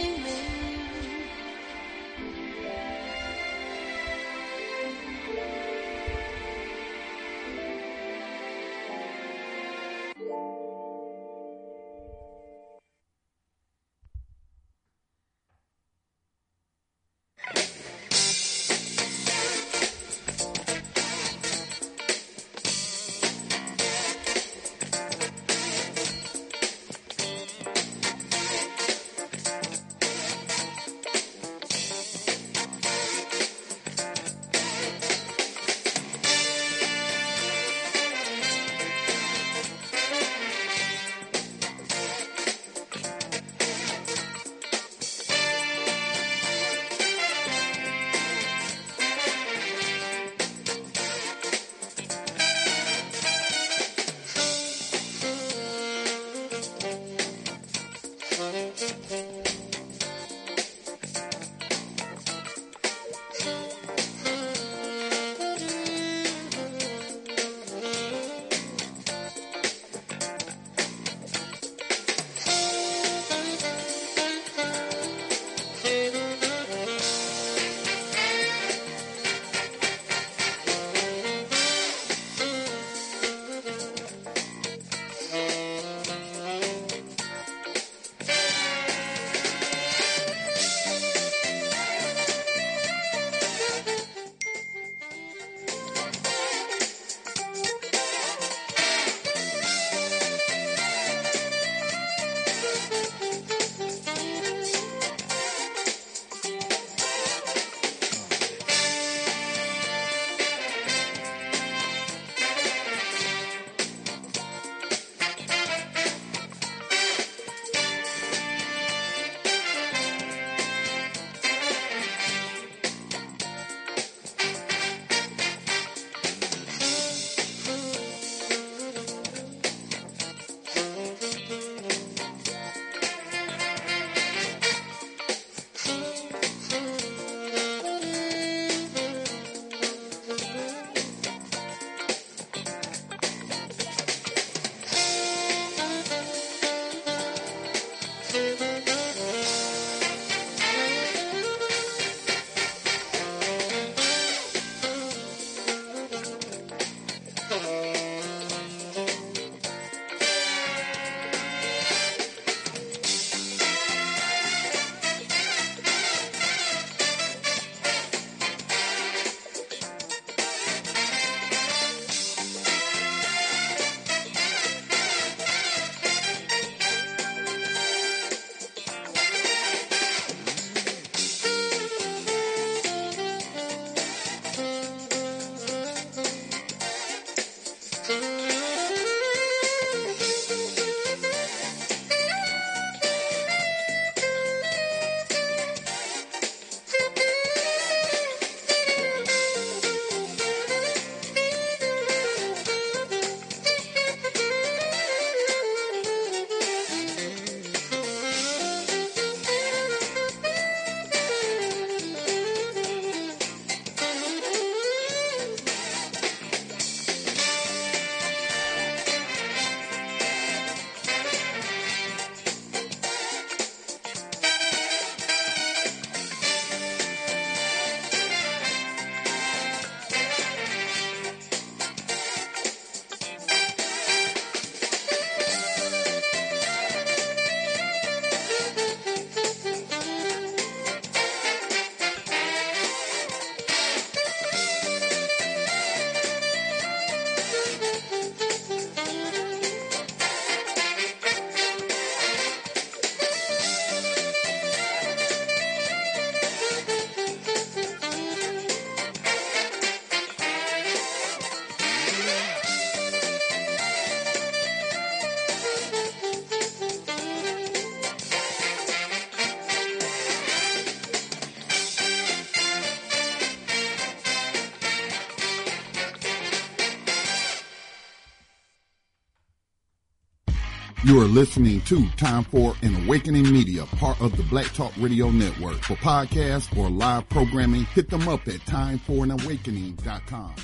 You are listening to Time for an Awakening Media, part of the Black Talk Radio Network. For podcasts or live programming, hit them up at timeforanawakening.com.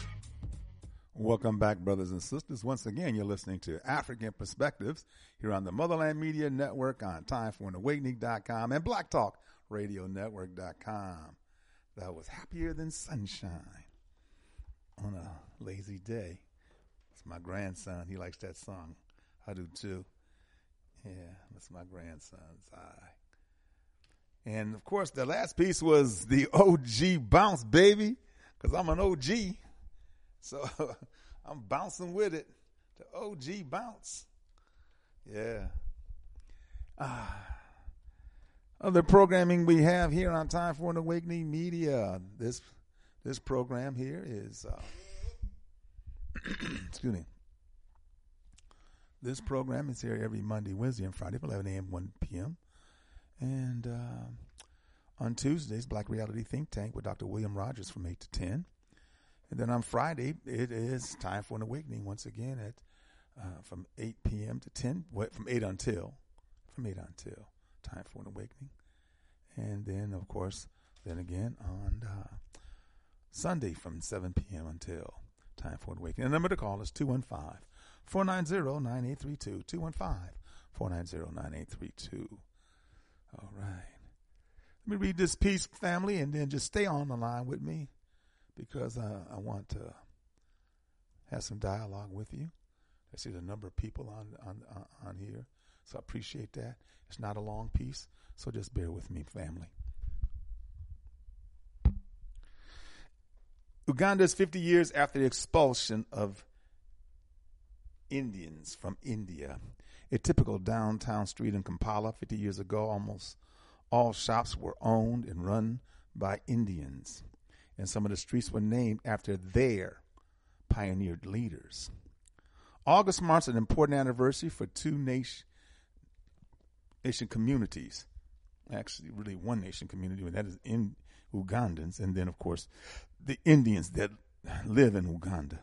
Welcome back, brothers and sisters. Once again, you're listening to Afrikan Perspectives here on the Motherland Media Network on timeforanawakening.com and BlogTalkRadioNetwork.com. That was Happier Than Sunshine on a Lazy Day. It's my grandson. He likes that song. I do too. Yeah, that's my grandson's eye. And of course, the last piece was the OG bounce, baby, because I'm an OG. So I'm bouncing with it. The OG bounce. Yeah. Other programming we have here on Time for an Awakening Media. This program here is, excuse me. This program is here every Monday, Wednesday, and Friday from 11 a.m. 1 p.m. And on Tuesdays, Black Reality Think Tank with Dr. William Rogers from 8 to 10. And then on Friday, it is Time for an Awakening once again at from 8 p.m. to 10, from 8 until Time for an Awakening. And then, of course, then again on Sunday from 7 p.m. until Time for an Awakening. The number to call is 215. 490-9832, 215-490-9832. All right. Let me read this piece, family, and then just stay on the line with me because I want to have some dialogue with you. I see the number of people on here, so I appreciate that. It's not a long piece, so just bear with me, family. Uganda is 50 years after the expulsion of Indians from India. A typical downtown street in Kampala 50 years ago, almost all shops were owned and run by Indians, and some of the streets were named after their pioneered leaders. August marks an important anniversary for two nation communities, actually really one nation community, and that is in Ugandans, and then of course the Indians that live in Uganda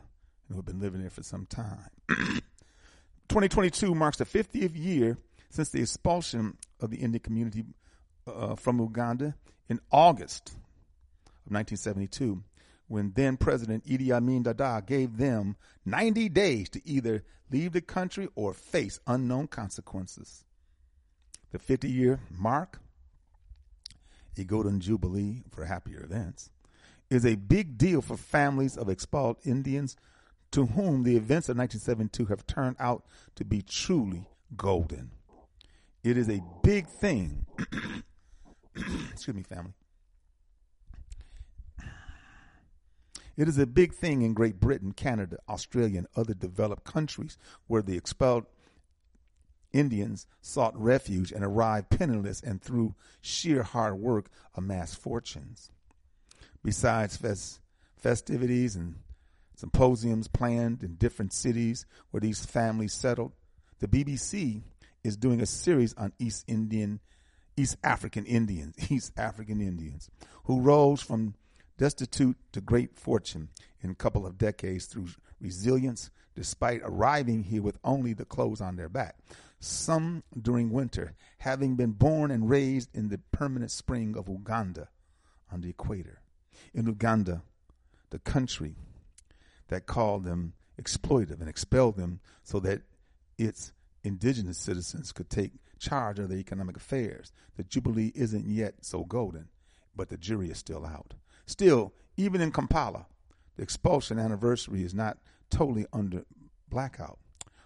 who have been living there for some time. 2022 marks the 50th year since the expulsion of the Indian community from Uganda in August of 1972, when then President Idi Amin Dada gave them 90 days to either leave the country or face unknown consequences. The 50-year mark, a golden jubilee for happier events, is a big deal for families of expelled Indians, to whom the events of 1972 have turned out to be truly golden. It is a big thing. Excuse me, family. It is a big thing in Great Britain, Canada, Australia, and other developed countries where the expelled Indians sought refuge and arrived penniless and through sheer hard work amassed fortunes. Besides festivities and symposiums planned in different cities where these families settled, the BBC is doing a series on East African Indians who rose from destitute to great fortune in a couple of decades through resilience, despite arriving here with only the clothes on their back. Some during winter, having been born and raised in the permanent spring of Uganda on the equator. In Uganda, the country that called them exploitive and expelled them so that its indigenous citizens could take charge of their economic affairs. The jubilee isn't yet so golden, but the jury is still out. Still, even in Kampala, the expulsion anniversary is not totally under blackout.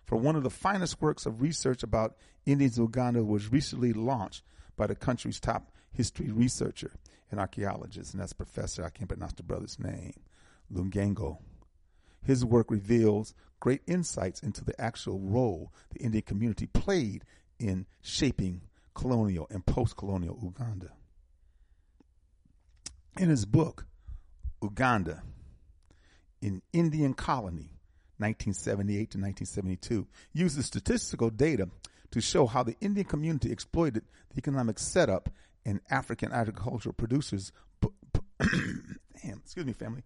For one of the finest works of research about Indians in Uganda was recently launched by the country's top history researcher and archaeologist, and that's Professor, I can't pronounce the brother's name, Lungengo. His work reveals great insights into the actual role the Indian community played in shaping colonial and post-colonial Uganda. In his book, Uganda, an Indian Colony, 1978 to 1972, uses statistical data to show how the Indian community exploited the economic setup and African agricultural producers. Damn, excuse me, family.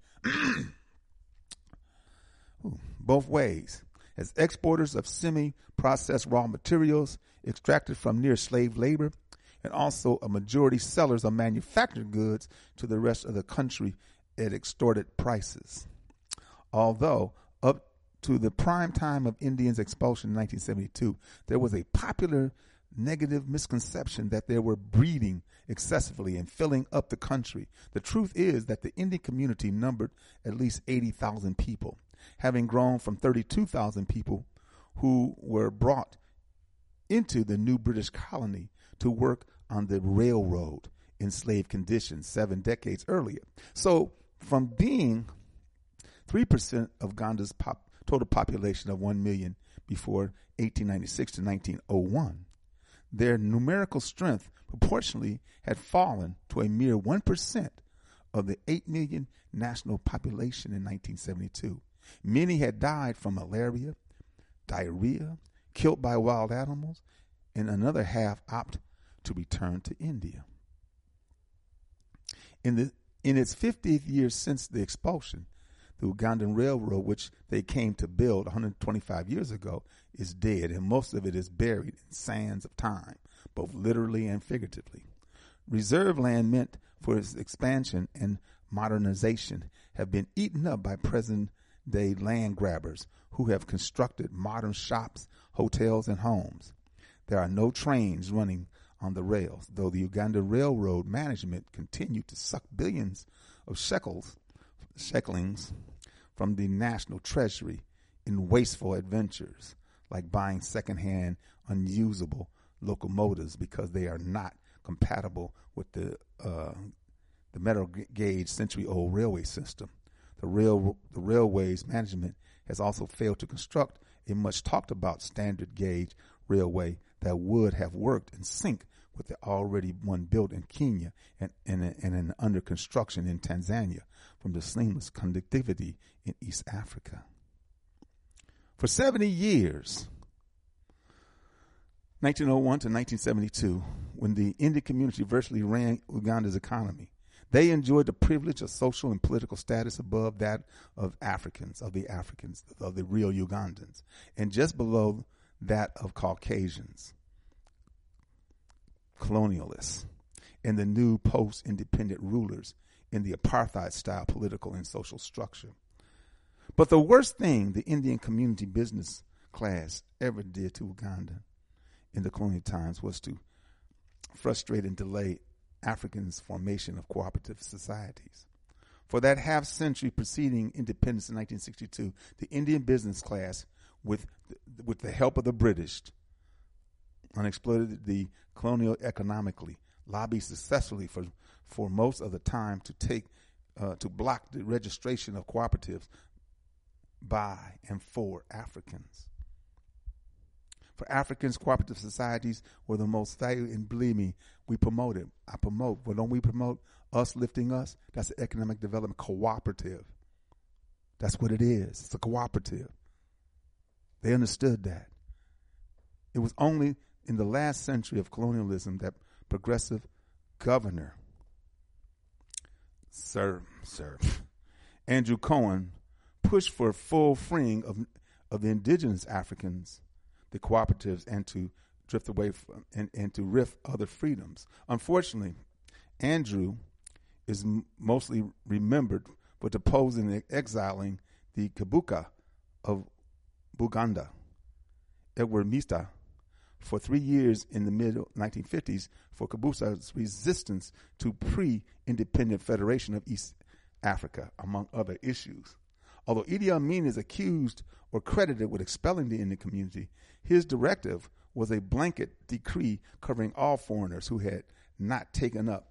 Both ways, as exporters of semi-processed raw materials extracted from near slave labor, and also a majority sellers of manufactured goods to the rest of the country at extorted prices. Although up to the prime time of Indians' expulsion in 1972, there was a popular negative misconception that they were breeding excessively and filling up the country. The truth is that the Indian community numbered at least 80,000 people, having grown from 32,000 people who were brought into the new British colony to work on the railroad in slave conditions 7 decades earlier. So from being 3% of Uganda's total population of 1 million before 1896 to 1901, their numerical strength proportionally had fallen to a mere 1% of the 8 million national population in 1972. Many had died from malaria, diarrhea, killed by wild animals, and another half opted to return to India. In its 50th year since the expulsion, the Ugandan Railroad, which they came to build 125 years ago, is dead, and most of it is buried in sands of time, both literally and figuratively. Reserve land meant for its expansion and modernization have been eaten up by present-day land grabbers who have constructed modern shops, hotels, and homes. There are no trains running on the rails, though the Uganda Railroad management continued to suck billions of shekels from the national treasury in wasteful adventures, like buying secondhand, unusable locomotives because they are not compatible with the metal gauge century-old railway system. The railways management has also failed to construct a much talked about standard gauge railway that would have worked in sync with the already one built in Kenya and under construction in Tanzania from the seamless connectivity in East Africa. For 70 years, 1901 to 1972, when the Indian community virtually ran Uganda's economy, they enjoyed the privilege of social and political status above that of Africans, of the real Ugandans, and just below that of Caucasians, colonialists, and the new post-independent rulers in the apartheid-style political and social structure. But the worst thing the Indian community business class ever did to Uganda in the colonial times was to frustrate and delay Africans' formation of cooperative societies. For that half-century preceding independence in 1962, the Indian business class, with the help of the British, unexploited the colonial economically, lobbied successfully for most of the time to block the registration of cooperatives by and for Africans. For Africans, cooperative societies were the most valued, and believe me, we promote it. I promote. Well, don't we promote Us Lifting Us? That's an economic development cooperative. That's what it is. It's a cooperative. They understood that. It was only in the last century of colonialism that progressive governor, Sir Andrew Cohen, pushed for full freeing of the indigenous Africans, the cooperatives, and to drift away from and to rift other freedoms. Unfortunately, Andrew is mostly remembered for deposing and exiling the Kabuka of Buganda, Edward Mista, for 3 years in the mid-1950s for Kabusa's resistance to pre-independent federation of East Africa, among other issues. Although Idi Amin is accused or credited with expelling the Indian community, his directive was a blanket decree covering all foreigners who had not taken up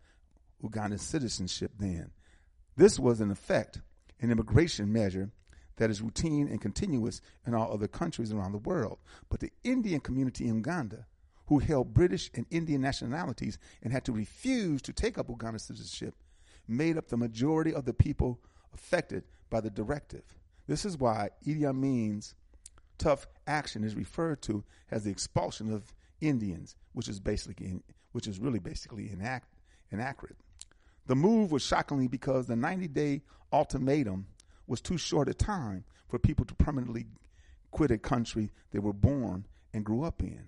Ugandan citizenship then. This was, in effect, an immigration measure that is routine and continuous in all other countries around the world. But the Indian community in Uganda, who held British and Indian nationalities and had to refuse to take up Ugandan citizenship, made up the majority of the people affected by the directive. This is why Idi Amin's tough action is referred to as the expulsion of Indians, which is really basically inaccurate. The move was shockingly because the 90-day ultimatum was too short a time for people to permanently quit a country they were born and grew up in.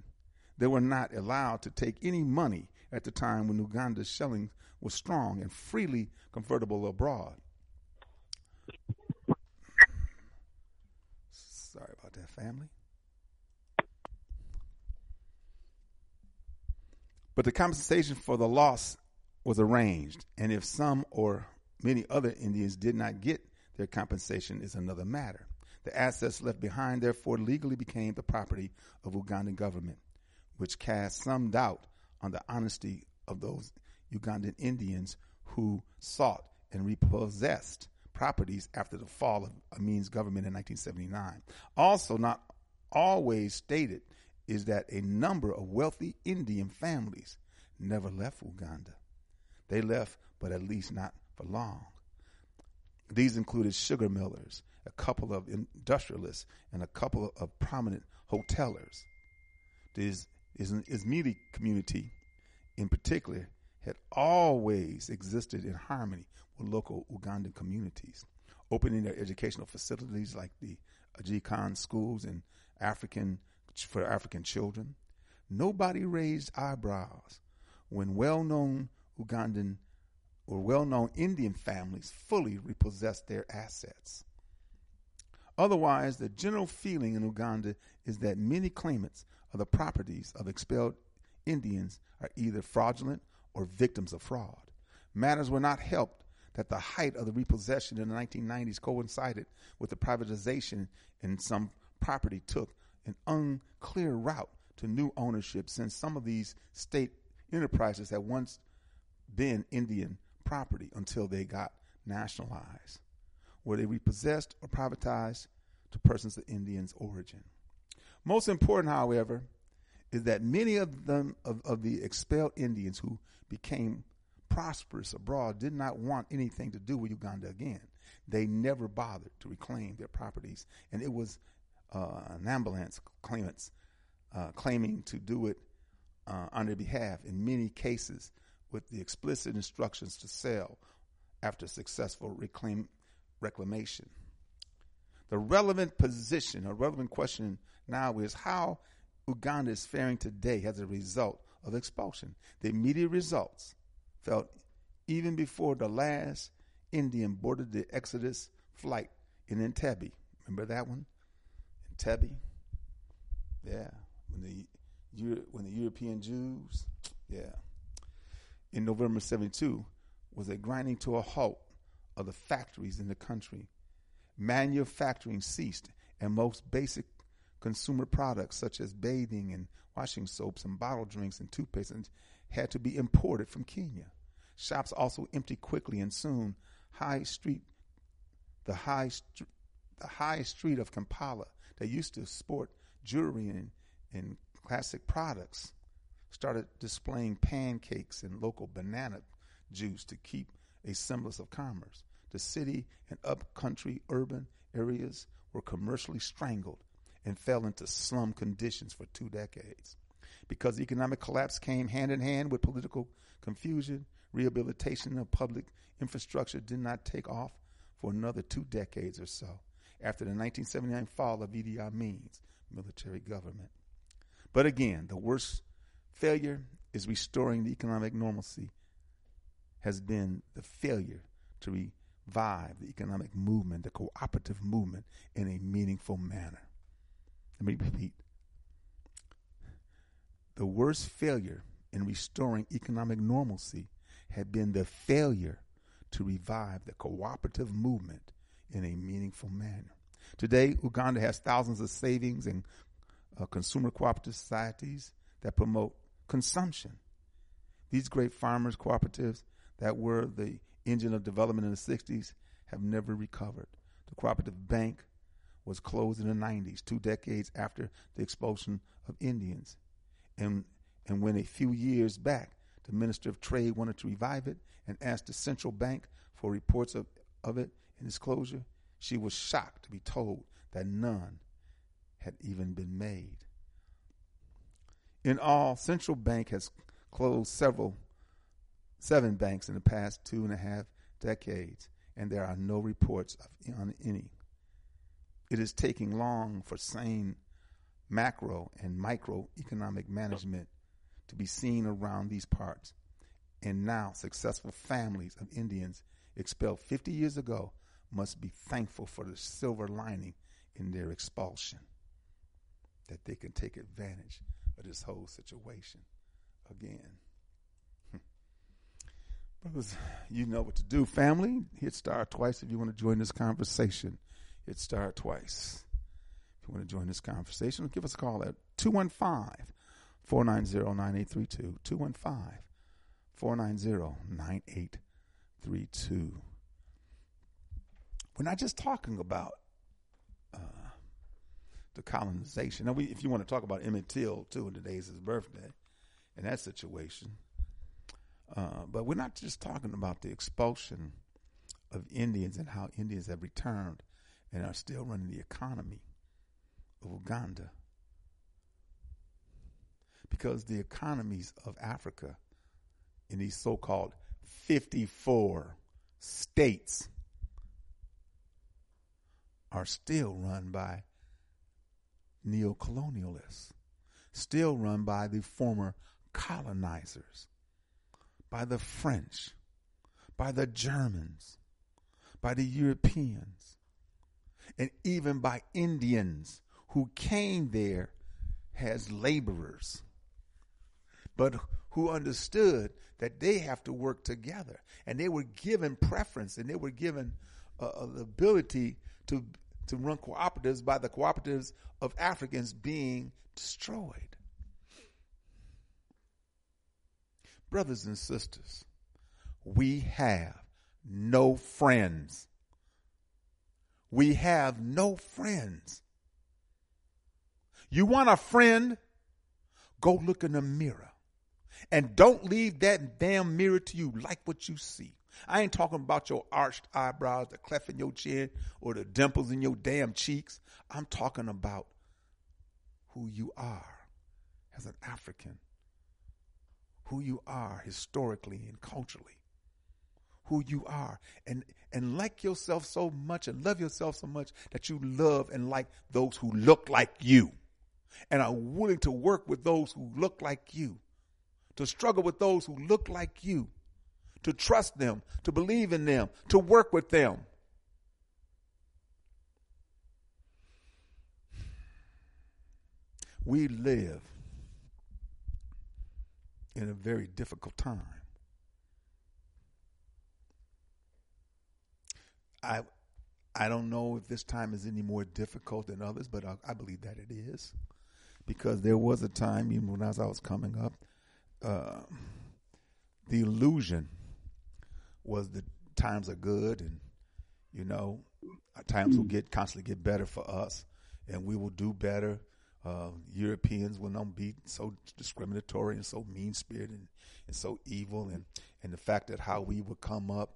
They were not allowed to take any money at the time when Uganda's shilling was strong and freely convertible abroad. Sorry about that, family. But the compensation for the loss was arranged, and if some or many other Indians did not get their compensation is another matter. The assets left behind, therefore, legally became the property of Ugandan government, which cast some doubt on the honesty of those Ugandan Indians who sought and repossessed properties after the fall of Amin's government in 1979. Also, not always stated is that a number of wealthy Indian families never left Uganda. They left, but at least not for long. These included sugar millers, a couple of industrialists, and a couple of prominent hotelers. The Ismaili community, in particular, had always existed in harmony with local Ugandan communities, opening their educational facilities like the Ajikan schools and African children. Nobody raised eyebrows when well-known Ugandan or well-known Indian families fully repossessed their assets. Otherwise, the general feeling in Uganda is that many claimants of the properties of expelled Indians are either fraudulent or victims of fraud. Matters were not helped that the height of the repossession in the 1990s coincided with the privatization, and some property took an unclear route to new ownership, since some of these state enterprises had once been Indian property until they got nationalized, where they repossessed or privatized to persons of Indian origin. Most important, however, is that many of them of the expelled Indians who became prosperous abroad did not want anything to do with Uganda again. They never bothered to reclaim their properties, and it was an ambulance claimants claiming to do it on their behalf, in many cases with the explicit instructions to sell after successful reclamation. The relevant question now is how Uganda is faring today as a result of expulsion. The immediate results felt even before the last Indian boarded the Exodus flight in Entebbe. Remember that one? Entebbe, yeah. When the European Jews, yeah. In November 1972, was a grinding to a halt of the factories in the country. Manufacturing ceased, and most basic consumer products such as bathing and washing soaps and bottled drinks and toothpaste had to be imported from Kenya. Shops also emptied quickly, and soon the high street of Kampala that used to sport jewelry and classic products started displaying pancakes and local banana juice to keep a semblance of commerce. The city and upcountry urban areas were commercially strangled and fell into slum conditions for 2 decades. Because economic collapse came hand in hand with political confusion, rehabilitation of public infrastructure did not take off for another 2 decades or so after the 1979 fall of Idi Amin's military government. But again, the worst failure is restoring the economic normalcy has been the failure to revive the economic movement, the cooperative movement, in a meaningful manner. Let me repeat. The worst failure in restoring economic normalcy had been the failure to revive the cooperative movement in a meaningful manner. Today, Uganda has thousands of savings and consumer cooperative societies that promote consumption. These great farmers' cooperatives that were the engine of development in the 60s have never recovered. The cooperative bank was closed in the 90s, 2 decades after the expulsion of Indians. And when a few years back, the Minister of Trade wanted to revive it and asked the central bank for reports of it and its closure, she was shocked to be told that none had even been made. In all, central bank has closed seven banks in the past 2.5 decades, and there are no reports on any. It is taking long for sane macro and microeconomic management to be seen around these parts. And now successful families of Indians expelled 50 years ago must be thankful for the silver lining in their expulsion, that they can take advantage of this whole situation again. Brothers, you know what to do. Family, hit star twice if you want to join this conversation. Hit star twice if you want to join this conversation. Give us a call at 215-490-9832. 215-490-9832. We're not just talking about the colonization. Now, if you want to talk about Emmett Till, too, and today's his birthday, and that situation. But we're not just talking about the expulsion of Indians and how Indians have returned and are still running the economy of Uganda. Because the economies of Africa in these so-called 54 states are still run by neocolonialists, still run by the former colonizers, by the French, by the Germans, by the Europeans, and even by Indians who came there as laborers, but who understood that they have to work together. And they were given preference, and they were given the ability to run cooperatives by the cooperatives of Africans being destroyed. Brothers and sisters, we have no friends. We have no friends. You want a friend? Go look in the mirror. And don't leave that damn mirror till you like what you see. I ain't talking about your arched eyebrows, the cleft in your chin, or the dimples in your damn cheeks. I'm talking about who you are as an African, who you are historically and culturally, who you are, and like yourself so much and love yourself so much that you love and like those who look like you and are willing to work with those who look like you, to struggle with those who look like you, to trust them, to believe in them, to work with them. We live in a very difficult time. I don't know if this time is any more difficult than others, but I believe that it is, because there was a time, even when I was coming up, the illusion was that times are good, and you know, times will constantly get better for us, and we will do better. Europeans will not be so discriminatory and so mean-spirited and so evil, and the fact that how we would come up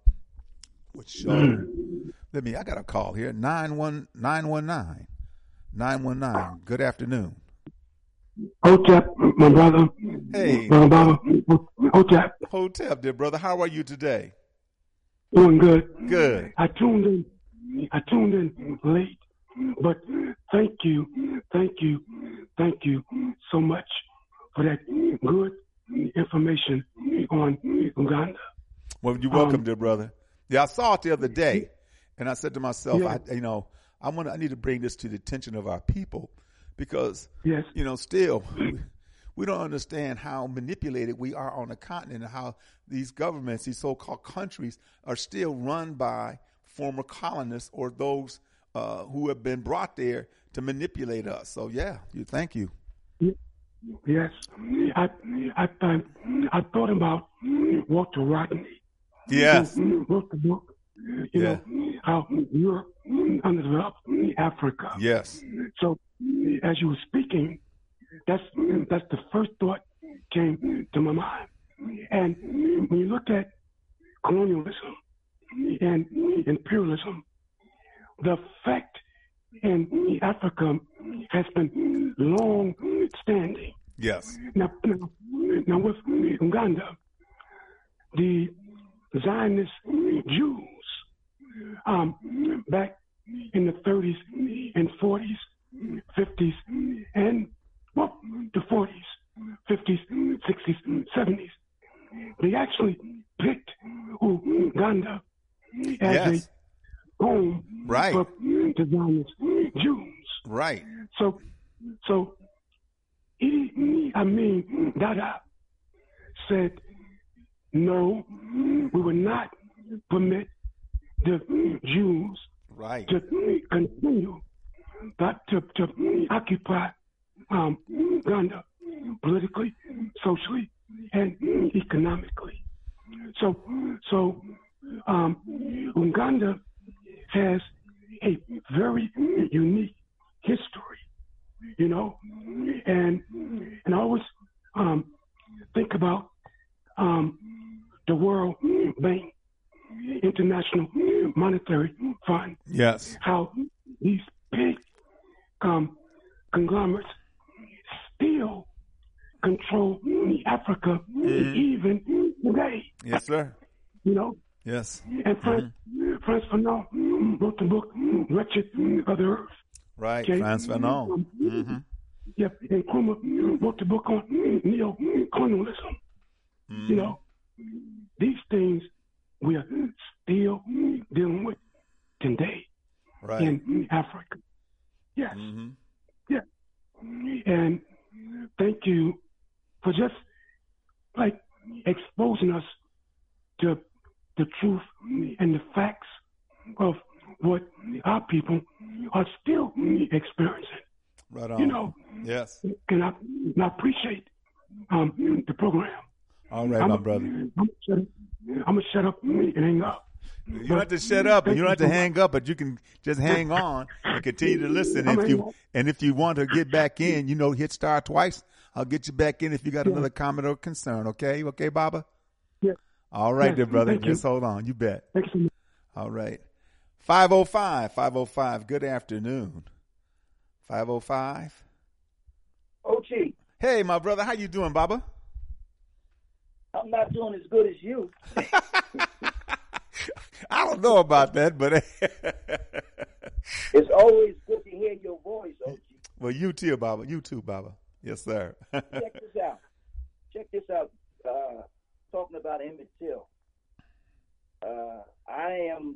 would show. I got a call here. 919. Good afternoon. Hotep, my brother. Hey. Brother Hotep. Hotep, dear brother. How are you today? Doing good. Good. I tuned in late, but thank you so much for that good information on Uganda. Well, you're welcome, dear brother. Yeah, I saw it the other day, and I said to myself, yeah, I need to bring this to the attention of our people, because yes, you know, still we don't understand how manipulated we are on the continent, and how these governments, these so-called countries, are still run by former colonists or those who have been brought there to manipulate us. So yeah, thank you. Yes, I thought about Walter Rodney. Yes, who wrote the book. You know how Europe underdeveloped Africa. Yes. So as you were speaking, that's the first thought came to my mind. And when you look at colonialism and imperialism, the effect in Africa has been long-standing. Yes. Now with Uganda, the Zionist Jews back in the 30s and 40s, 50s, and well, the 40s, 50s, 60s, 70s. They actually picked Uganda as a home for designers, Jews. Right. So Idi Amin Dada said, no, we will not permit the Jews to continue to occupy Uganda politically, socially, and economically. So Uganda has a very unique history, you know, and I always think about the World Bank, International Monetary Fund. Yes, how these big conglomerates still control Africa even today. Yes, sir. You know? Yes. And Frantz Fanon wrote the book, Wretched Other Earth. Right, okay? Frantz Fanon. Yep, and Nkrumah wrote the book on neocolonialism. Mm-hmm. You know, these things we are still dealing with today in Africa. Yes. Mm-hmm. Yeah. And thank you for just like exposing us to the truth and the facts of what our people are still experiencing. Right on. You know. Yes. And I appreciate the program. All right, my brother. I'm gonna shut up and hang up. You don't have to shut up, and you don't have to hang up, but you can just hang on and continue to listen. If you want to get back in, you know, hit star twice. I'll get you back in if you got another comment or concern. Okay, Baba. Yeah. All right, dear brother. Just hold on. You bet. Thank you. All right. 505. Good afternoon. 505. OG. Hey, my brother. How you doing, Baba? I'm not doing as good as you. I don't know about that, but it's always good to hear your voice, OG. Well, you too, Baba. Yes, sir. Check this out. Talking about Emmett Till. I am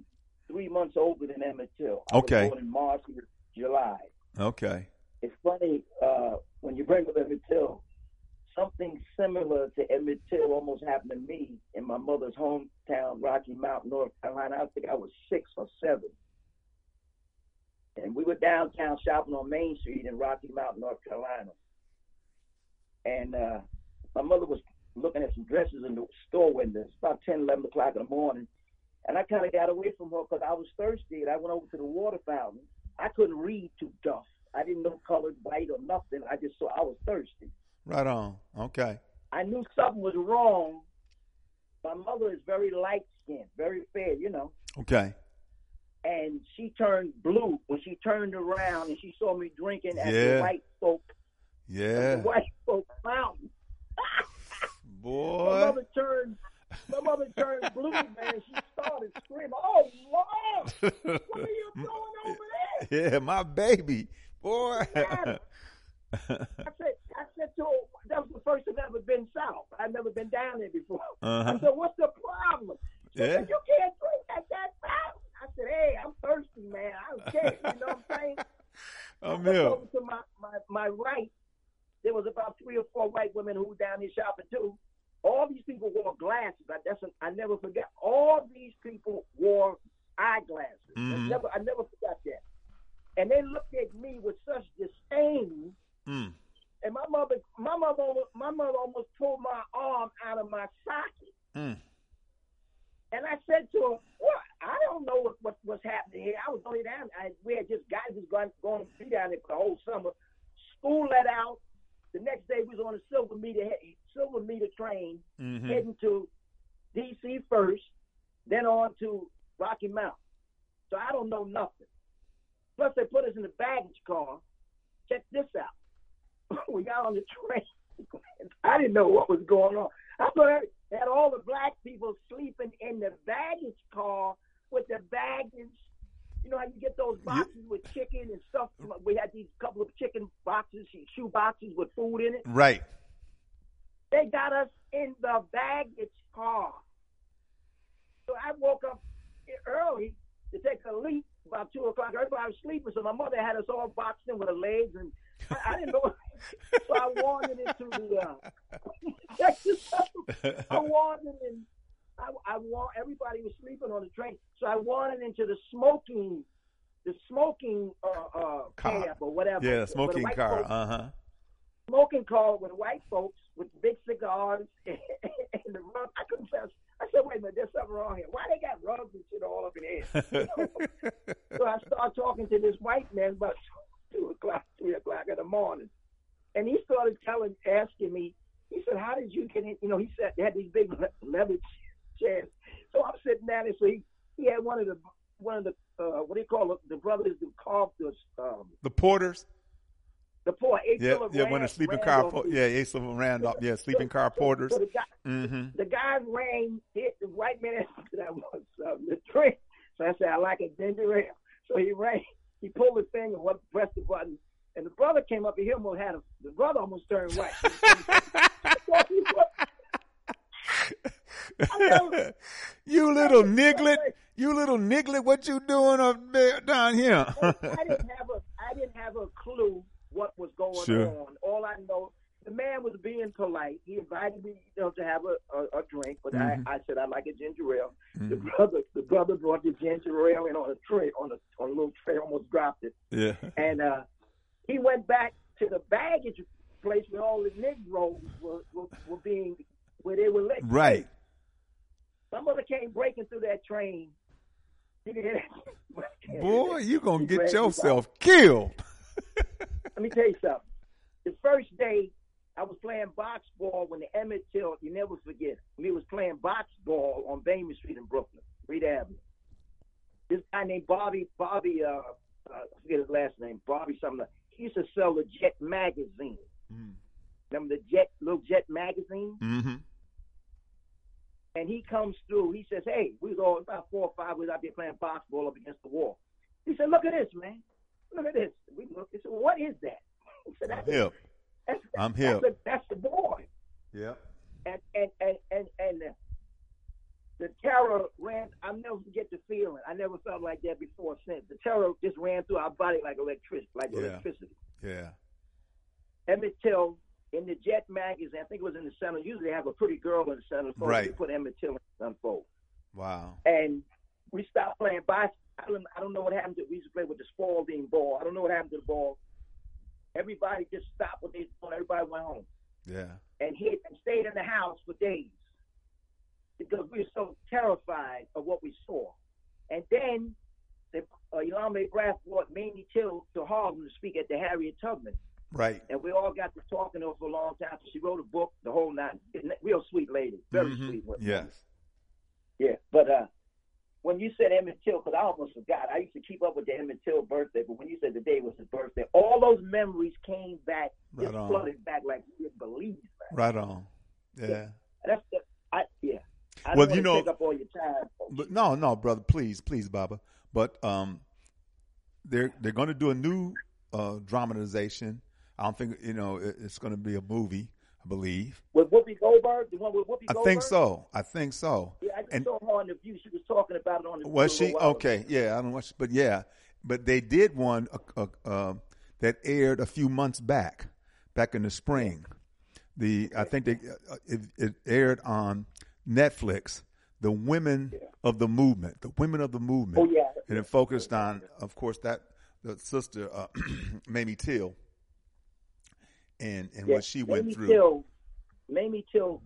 3 months older than Emmett Till. I was born in March and July. Okay. It's funny when you bring up Emmett Till. Something similar to Emmett Till almost happened to me in my mother's hometown, Rocky Mount, North Carolina. I think I was 6 or 7. And we were downtown shopping on Main Street in Rocky Mount, North Carolina. And my mother was looking at some dresses in the store windows, about 10, 11 o'clock in the morning. And I kind of got away from her because I was thirsty. And I went over to the water fountain. I couldn't read too tough. I didn't know colored, white, or nothing. I just saw I was thirsty. Right on. Okay. I knew something was wrong. My mother is very light-skinned, very fair, you know. Okay. And she turned blue when she turned around and she saw me drinking at the white folk. Yeah. The white folk fountain. Boy. My mother turned blue, man. She started screaming, "Oh, Lord! What are you doing over there?" Yeah, my baby. Boy. Yeah. I said to her, that was the first time I've ever been south. I've never been down there before. I said, "What's the problem?" She said, "You can't drink at that fountain." I said, "Hey, I'm thirsty, man. I don't care." You know what I'm saying? I'm here. Over to my right, there was about 3 or 4 white women who were down here shopping too. All these people wore glasses. I never forget. All these people wore eyeglasses. Mm-hmm. I never forgot that. And they looked at me with such disdain. Mm. And my mother almost pulled my arm out of my socket. Mm. And I said to her, "What? I don't know what was happening here. I was only down. We had just going to be down there for the whole summer. School let out. The next day we was on the silver meter train heading to D.C. first, then on to Rocky Mount. So I don't know nothing. Plus they put us in the baggage car. Check this out." We got on the train. I didn't know what was going on. I thought they had all the black people sleeping in the baggage car with the baggage You know how you get those boxes with chicken and stuff? We had these couple of chicken boxes, shoe boxes with food in it. Right. They got us in the baggage car. So I woke up early to take a leap about 2 o'clock. Everybody was sleeping, so my mother had us all boxed in with her legs, and I didn't know. So I wandered into the everybody was sleeping on the train, so I wandered into the smoking cab or whatever. Yeah, smoking car. Uh huh. Smoking car with white folks with big cigars and the rug. I confess, I said, wait a minute, there's something wrong here. Why they got rugs and shit all up in here? So I started talking to this white man about 3 o'clock in the morning, and he started asking me. He said, "How did you get in?" You know, he said they had these big leather chairs. So I'm sitting down there. So he had one of the what do you call it? The brothers who carved the porters. The poor Ace Silver Randolph. Yeah, when the sleeping car, Ace Silver Randolph. Yeah, sleeping car porters. So the guy rang, hit the white man that I want the drink. So I said, I like a ginger ale. So he rang, he pulled the thing and pressed the button, and the brother came up. He almost had the brother almost turned white. You little nigglet, what you doing up there down here? I didn't have a clue what was going on. All I know, the man was being polite. He invited me, to have a drink, but I said I like a ginger ale. Mm-hmm. The brother brought the ginger ale in on a tray, on a little tray, almost dropped it. Yeah. And he went back to the baggage place where all the Negroes were being, where they were lit. Right. My mother came breaking through that train. Boy, you gonna get yourself killed. Let me tell you something. The first day I was playing box ball when the Emmett Till, you never forget, we was playing box ball on Bayman Street in Brooklyn, Reed Avenue. This guy named Bobby, I forget his last name, Bobby something. He used to sell the Jet magazine. Mm. Remember the Jet magazine? Mm-hmm. And he comes through. He says, hey, we was all about 4 or 5 was out there playing box ball up against the wall. He said, look at this, man. Look at this. We looked. He said, what is that? He said, I'm hip. That's the boy. Yeah. And the terror ran. I'll never forget the feeling. I never felt like that before since. The terror just ran through our body like electricity. Yeah. Emmett Till in the Jet magazine, I think it was in the center. Usually they have a pretty girl in the center. So right. They put Emmett Till in the unfold. Wow. And we stopped playing basketball. I don't know what happened to. We used to play with the Spalding ball. I don't know what happened to the ball. Everybody just stopped with this ball. Everybody went home. Yeah. And hid and stayed in the house for days because we were so terrified of what we saw. And then the Yolande Brass brought Mamie Till to Harlem to speak at the Harriet Tubman. Right. And we all got to talking over for a long time. She wrote a book, the whole nine. Real sweet lady. Very sweet woman. Yes. Yeah. But, when you said Emmett Till, because I almost forgot, I used to keep up with the Emmett Till birthday, but when you said the day was his birthday, all those memories came back, just flooded back like you didn't believe. Right on. Yeah. I don't want to take up all your time. But no, brother, please, Baba. But they're going to do a new dramatization. I don't think, it's going to be a movie. Believe with Whoopi Goldberg, the one with Whoopi Goldberg. I think so. Yeah, I just saw her on The View. She was talking about it on The View. Was she okay? Yeah, I don't know. But they did one that aired a few months back in the spring. I think it aired on Netflix. The Women of the Movement. The Women of the Movement. Oh yeah, and it focused on, of course, that the sister Mamie Till. And what she went through. Mamie Till,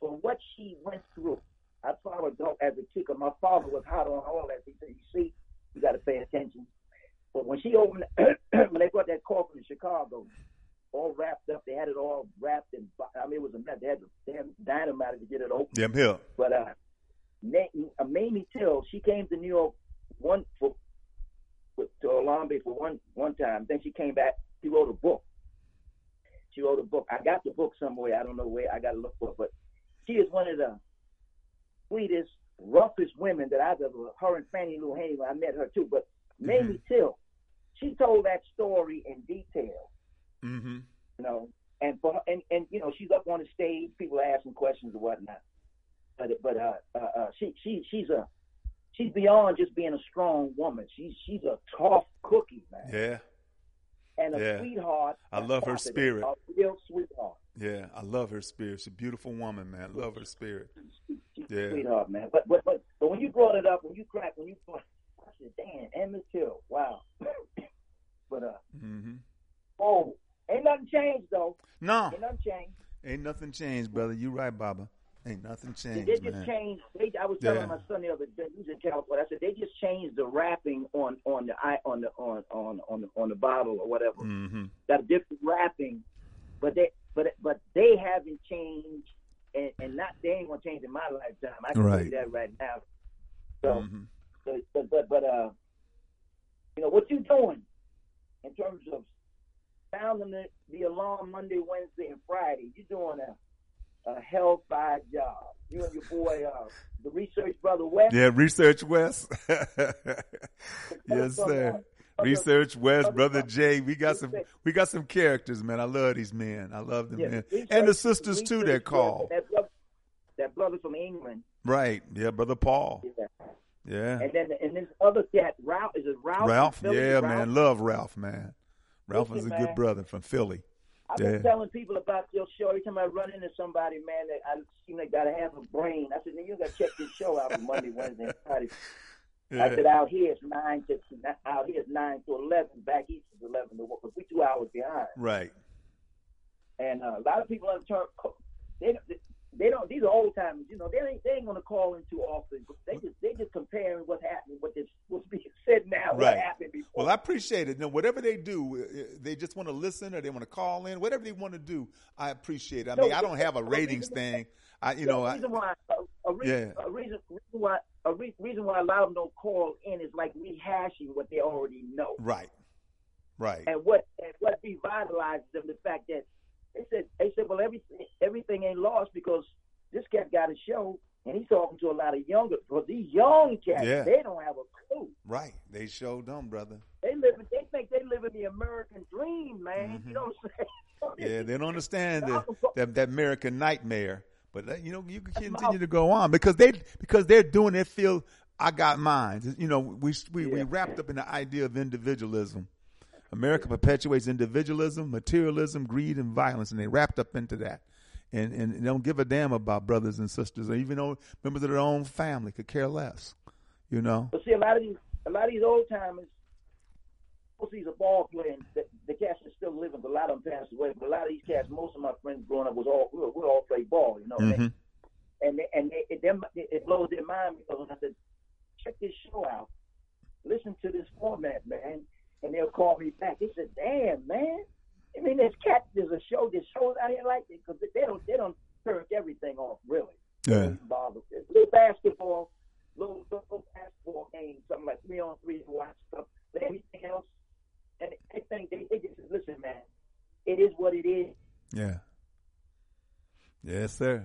for what she went through, I followed her as a kid. My father was hot on all that. He said, "You see, you got to pay attention." But when she opened, when they brought that coffin in Chicago, all wrapped up, they had it all wrapped in. I mean, it was a mess. They had dynamite to get it open. Damn hill. But Mamie Till, she came to New York to Olambe for one time. Then she came back. She wrote a book. I got the book somewhere. I don't know where. I got to look for it. But she is one of the sweetest, roughest women that I've ever. Her and Fannie Lou Hamer. I met her too. But Mamie Till, she told that story in detail. Mm-hmm. You know, and you know, she's up on the stage. People are asking questions and whatnot. But she's beyond just being a strong woman. She's a tough cookie, man. Yeah. And a sweetheart. I love her spirit. A real sweetheart. Yeah, I love her spirit. She's a beautiful woman, man. Love her spirit. She's a sweetheart, man. But when you brought it up, I said, damn, Emmett Till, wow. Oh, ain't nothing changed though. No. Ain't nothing changed. Ain't nothing changed, brother. You right, Baba. Ain't nothing changed. They just changed. I was telling my son the other day. He was in California. I said they just changed the wrapping on the bottle or whatever. Mm-hmm. Got a different wrapping, but they haven't changed, and they ain't gonna change in my lifetime. I can do that right now. So, but you know what you doing in terms of sounding the alarm Monday, Wednesday, and Friday. You doing a hellfire job. You and your boy, the Research Brother West. Yeah, Research West. Yes, sir. Research West, Brother Jay. We got some characters, man. I love these men. I love them, man. And the sisters too that call. That brother from England. Right. Yeah, Brother Paul. Yeah. Yeah. And then this other cat, Ralph. Is it Ralph? Ralph. Yeah, man. Love Ralph, man. Ralph is a good brother from Philly. I've been telling people about your show. Every time I run into somebody, man, that I seem they gotta have a brain. I said, "Man, you gotta check this show out on Monday, Wednesday, and Friday." Yeah. I said, "Out here it's 9 to 11. Back east is 11 to 1. Because we 2 hours behind." Right. And a lot of people they don't. These are old timers, you know. They ain't gonna call in too often. They just comparing what's happening, what's being said now, what happened before. Well, I appreciate it. Now, whatever they do, they just want to listen or they want to call in, whatever they want to do. I appreciate it. I mean, I don't have a ratings thing. A reason why a lot of them don't call in is like rehashing what they already know. Right. Right. And what revitalizes them, the fact that. They said, well, everything ain't lost because this cat got a show, and he's talking to a lot of younger. Well, these young cats, they don't have a clue. Right. They sure don't, brother. They think they live in the American dream, man. Mm-hmm. You know what I'm saying? Yeah, they don't understand that American nightmare. But, you know, you can continue to go on because they're doing it, feel, I got mine. You know, we wrapped up in the idea of individualism. America perpetuates individualism, materialism, greed, and violence, and they wrapped up into that. And they don't give a damn about brothers and sisters, or even though members of their own family could care less, you know. But see, a lot of these old timers, most of these are ball players. The cats are still living, but a lot of them passed away. But a lot of these cats, most of my friends growing up, we all played ball, you know. Mm-hmm. And it blows their mind because I said, check this show out, listen to this format, man. And they'll call me back. They said, "Damn, man! I mean, there's a show that shows out here like this because they don't turn everything off, really. Yeah, little basketball games, something like 3-on-3, watch stuff, but everything else. And I think they just said, listen, man, it is what it is. Yeah. Yes, sir.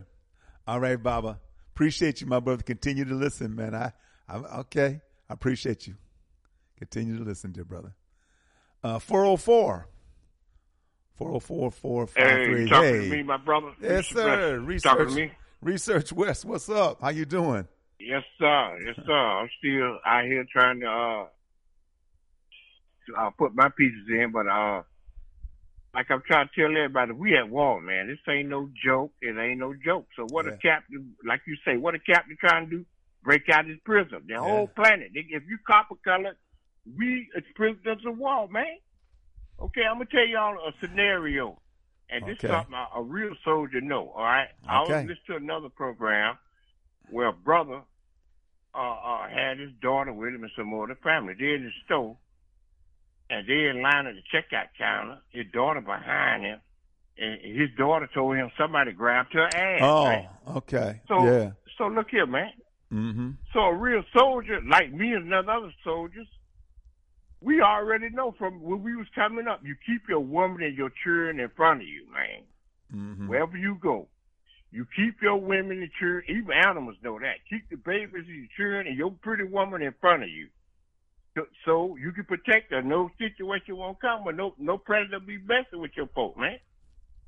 All right, Baba. Appreciate you, my brother. Continue to listen, man. I appreciate you. Continue to listen, dear brother." 404-454-53. Hey, talk to me, my brother. Yes, sir. Research West, what's up? How you doing? Yes, sir. Yes, sir. I'm still out here trying to put my pieces in, but like I'm trying to tell everybody, we at war, man. This ain't no joke. It ain't no joke. So what a captain, like you say, what a captain trying to do? Break out his prison. The whole planet. If you copper-colored, we as prisoners of war, man. Okay, I'm going to tell y'all a scenario. And this is something a real soldier know, all right? Okay. I was listening to another program where a brother had his daughter with him and some more of the family. They're in the store, and they're in line at the checkout counter. His daughter behind him. And his daughter told him somebody grabbed her ass. Oh, man. Okay. So look here, man. Mm-hmm. So a real soldier like me and other soldiers, we already know from when we was coming up, you keep your woman and your children in front of you, man. Mm-hmm. Wherever you go, you keep your women and children, even animals know that. Keep the babies and your children and your pretty woman in front of you. So, so you can protect her. No situation won't come, or no predator be messing with your folk, man.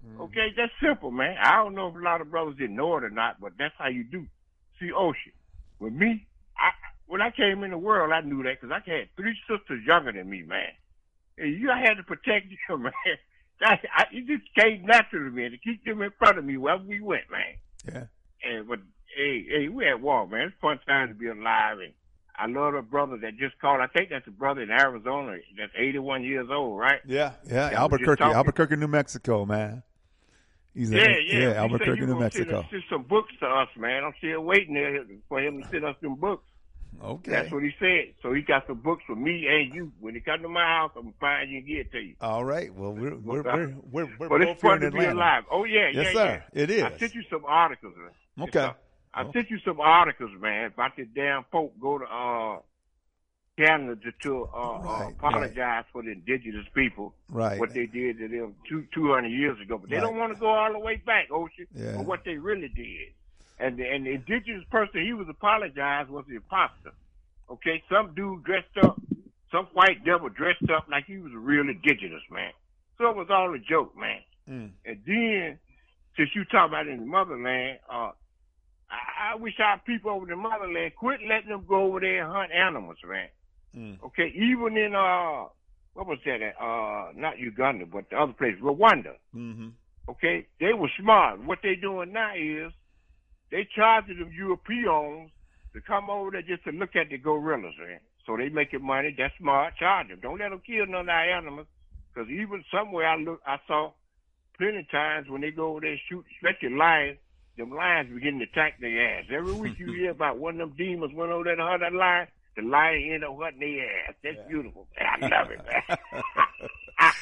Mm-hmm. Okay, that's simple, man. I don't know if a lot of brothers didn't know it or not, but that's how you do. See, Ocean, with me, when I came in the world, I knew that because I had three sisters younger than me, man. And I had to protect them, man. It just came natural to me to keep them in front of me wherever we went, man. Yeah. And but hey, we at war, man. It's fun time to be alive, and I love the brother that just called. I think that's a brother in Arizona that's 81 years old, right? Yeah. Albuquerque, New Mexico, man. He's Albuquerque, New Mexico. Send some books to us, man. I'm still waiting there for him to send us some books. Okay. That's what he said. So he got some books for me and you. When he comes to my house, I'm going to find you and get to you. All right. Well, we're both here in Atlanta. But it's fun to be alive. Oh, yeah. Yes, sir. Yeah. It is. I sent you some articles, man. Okay. I sent you some articles, man, about this damn folk go to Canada to apologize for the indigenous people, what they did to them 200 years ago. But they don't want to go all the way back, Ocean, for what they really did. And the indigenous person he was apologized was the imposter. Okay, some dude dressed up, some white devil dressed up like he was a real indigenous, man. So it was all a joke, man. Mm. And then, since you talk about in the motherland, I wish our people over the motherland quit letting them go over there and hunt animals, man. Mm. Okay, even in, what was that, not Uganda, but the other place, Rwanda. Mm-hmm. Okay, they were smart. What they doing now is they charging them Europeans to come over there just to look at the gorillas, man. So they making money. That's smart. Charge them. Don't let them kill none of our animals, because even somewhere I saw plenty of times when they go over there and shoot, especially lions, them lions begin to attack their ass. Every week you hear about one of them demons went over there to hunt that lion, the lion end up hunting their ass. That's beautiful. Man, I love it, man.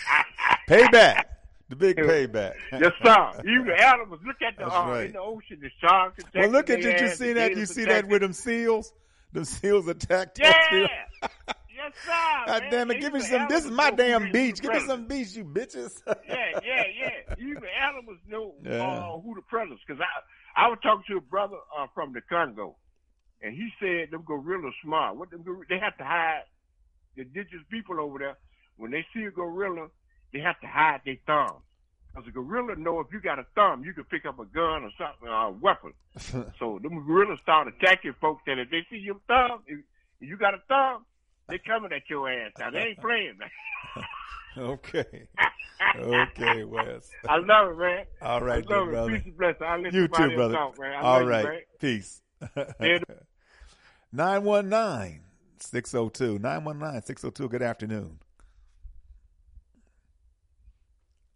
Payback. The big payback. Yes, sir. Even the animals. Look at the in the ocean, the sharks. Well, look at that. You see that? You see that with them seals? The seals attacked. Yeah. Yes, sir. God damn it. Give me some. This is my damn beach. Give me some beach, you bitches. Yeah. Even animals know who the predators. Because I was talking to a brother from the Congo, and he said them gorillas smart. They have to hide the indigenous people over there. When they see a gorilla, they have to hide their thumbs. Because a gorilla know if you got a thumb, you can pick up a gun or something, or a weapon. So them gorillas start attacking folks that if they see your thumb, if you got a thumb, they coming at your ass. Now, they ain't playing, man. Okay, Wes. I love it, man. All right, I love it. Brother. Peace and blessing. I'll let you too, brother. Talk, man. All right, you, man. Peace. 919-602. 919-602. Good afternoon.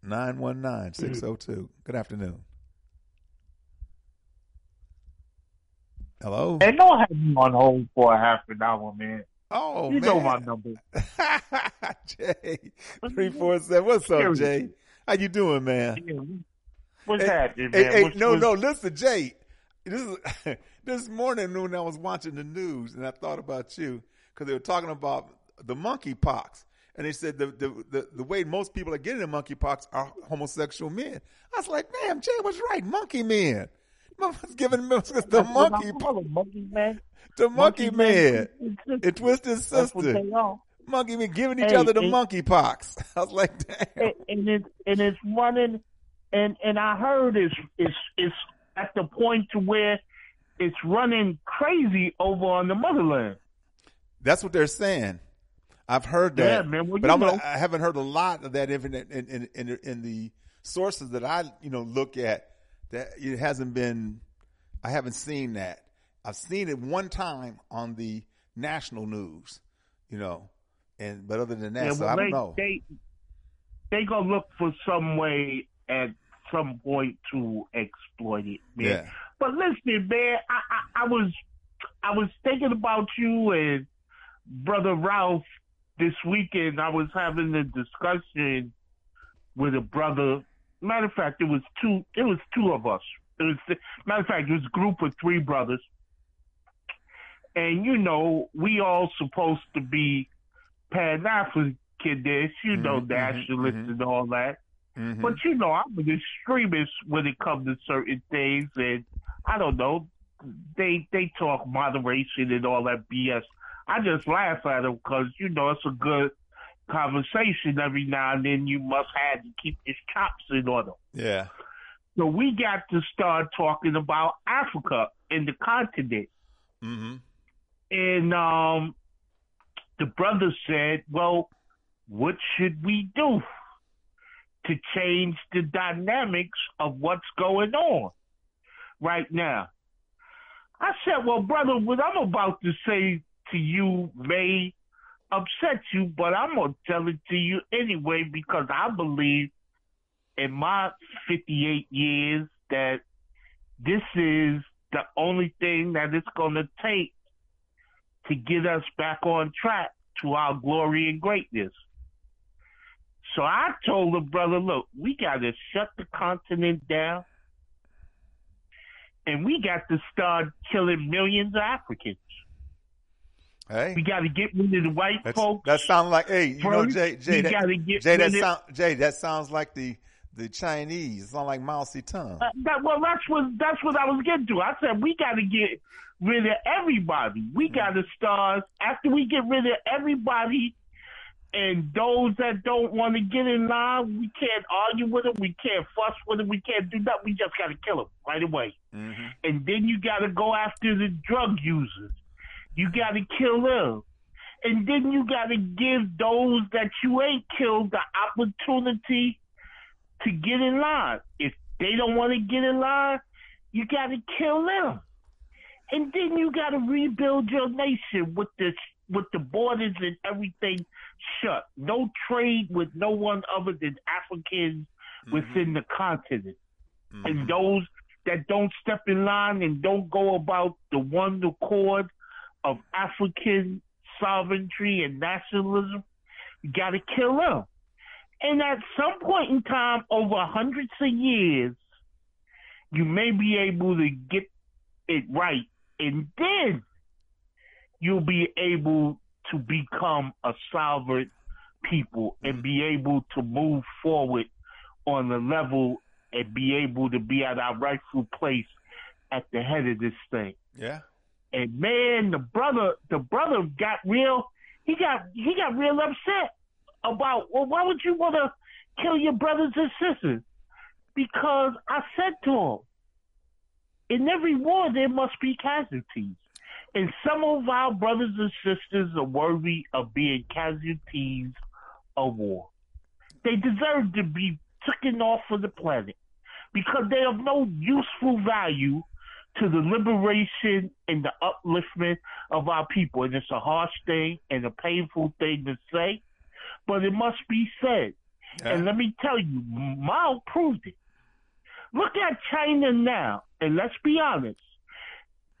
919-602. Good afternoon. Hello? Hey, don't have me on hold for a half an hour, man. Oh, you man. You know my number. Jay, 347. What's up, Jay? How you doing, man? What's happening, man? Listen, Jay. This morning when I was watching the news and I thought about you, because they were talking about the monkeypox. And they said the way most people are getting the monkeypox are homosexual men. I was like, damn, Jay was right. Monkey men. Motherfuckers giving them the monkey man. The monkey man. It twisted sister. Monkey men giving each other the monkeypox. I was like, damn. And it's running. And I heard it's at the point to where it's running crazy over on the motherland. That's what they're saying. I've heard that, man. Well, but I haven't heard a lot of that in the sources that I look at. That it hasn't been. I haven't seen that. I've seen it one time on the national news, but other than that, I don't know. They gonna look for some way at some point to exploit it, man. Yeah. But listen, man, I was thinking about you and Brother Ralph. This weekend, I was having a discussion with a brother. Matter of fact, it was two. It was two of us. It was a group of three brothers. And we all supposed to be Pan-African. Nationalists and all that. Mm-hmm. But I'm an extremist when it comes to certain things, and I don't know. They talk moderation and all that BS. I just laugh at them because, you know, it's a good conversation every now and then. You must have to keep your chops in order. Yeah. So we got to start talking about Africa and the continent. Mm-hmm. And the brother said, well, what should we do to change the dynamics of what's going on right now? I said, well, brother, what I'm about to say to you may upset you, but I'm going to tell it to you anyway, because I believe in my 58 years that this is the only thing that it's going to take to get us back on track to our glory and greatness. So I told the brother, look, we got to shut the continent down and we got to start killing millions of Africans. Hey, we got to get rid of the white folks. That sounds like, hey, you know, Jay, that sounds like the Chinese. It sounds like Mao Zedong. That's what I was getting to. I said, we got to get rid of everybody. We got to start, after we get rid of everybody and those that don't want to get in line, we can't argue with them, we can't fuss with them, we can't do nothing. We just got to kill them right away. Mm-hmm. And then you got to go after the drug users. You got to kill them. And then you got to give those that you ain't killed the opportunity to get in line. If they don't want to get in line, you got to kill them. And then you got to rebuild your nation with the borders and everything shut. No trade with no one other than Africans within the continent. Mm-hmm. And those that don't step in line and don't go about the one accord of African sovereignty and nationalism, you got to kill them. And at some point in time, over hundreds of years, you may be able to get it right. And then you'll be able to become a sovereign people and be able to move forward on the level and be able to be at our rightful place at the head of this thing. Yeah. And man, the brother got real. He got real upset about, well, why would you want to kill your brothers and sisters? Because I said to him, in every war there must be casualties. And some of our brothers and sisters are worthy of being casualties of war. They deserve to be taken off of the planet because they have no useful value to the liberation and the upliftment of our people. And it's a harsh thing and a painful thing to say, but it must be said. Yeah. And let me tell you, Mao proved it. Look at China now, and let's be honest.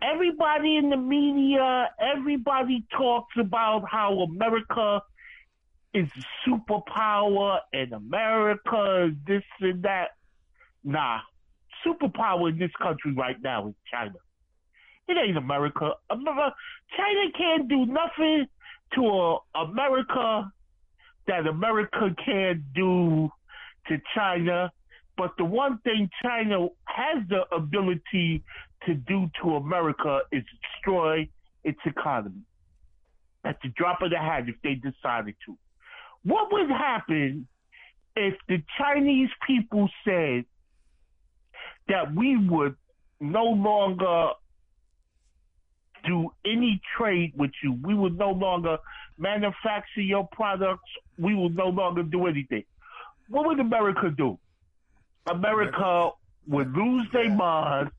Everybody in the media, everybody talks about how America is a superpower and America is this and that. Nah, superpower in this country right now is China. It ain't America. China can't do nothing to America that America can't do to China. But the one thing China has the ability to do to America is destroy its economy at the drop of the hat if they decided to. What would happen if the Chinese people said that we would no longer do any trade with you? We would no longer manufacture your products. We would no longer do anything. What would America do? America would lose their mind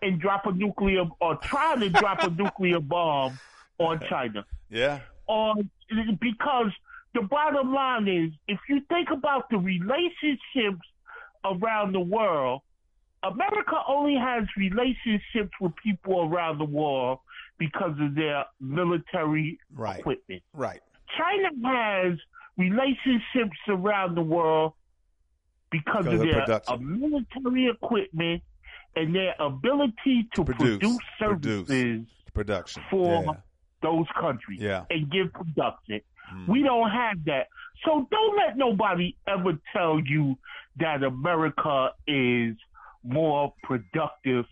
and drop a nuclear, or try to drop a nuclear bomb on China. Yeah. Or because the bottom line is, if you think about the relationships around the world, America only has relationships with people around the world because of their military equipment. Right. China has relationships around the world because of their military equipment and their ability to produce services for those countries and give production. We don't have that. So don't let nobody ever tell you that America is more productive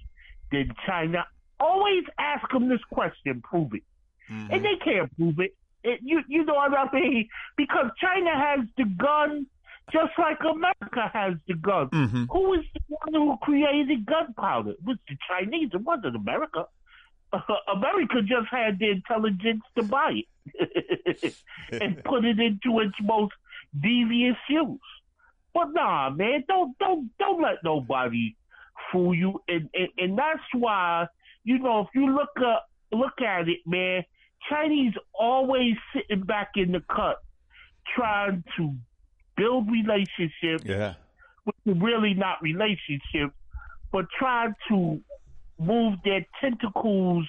than China. Always ask them this question, prove it. Mm-hmm. And they can't prove it. You know what I mean? Because China has the gun just like America has the gun. Mm-hmm. Who was the one who created gunpowder? It was the Chinese. It wasn't America. America just had the intelligence to buy it and put it into its most devious use. But nah, man, don't let nobody fool you. And that's why, you know, if you look at it, man, Chinese always sitting back in the cut trying to build relationships, yeah, which are really not relationships, but trying to move their tentacles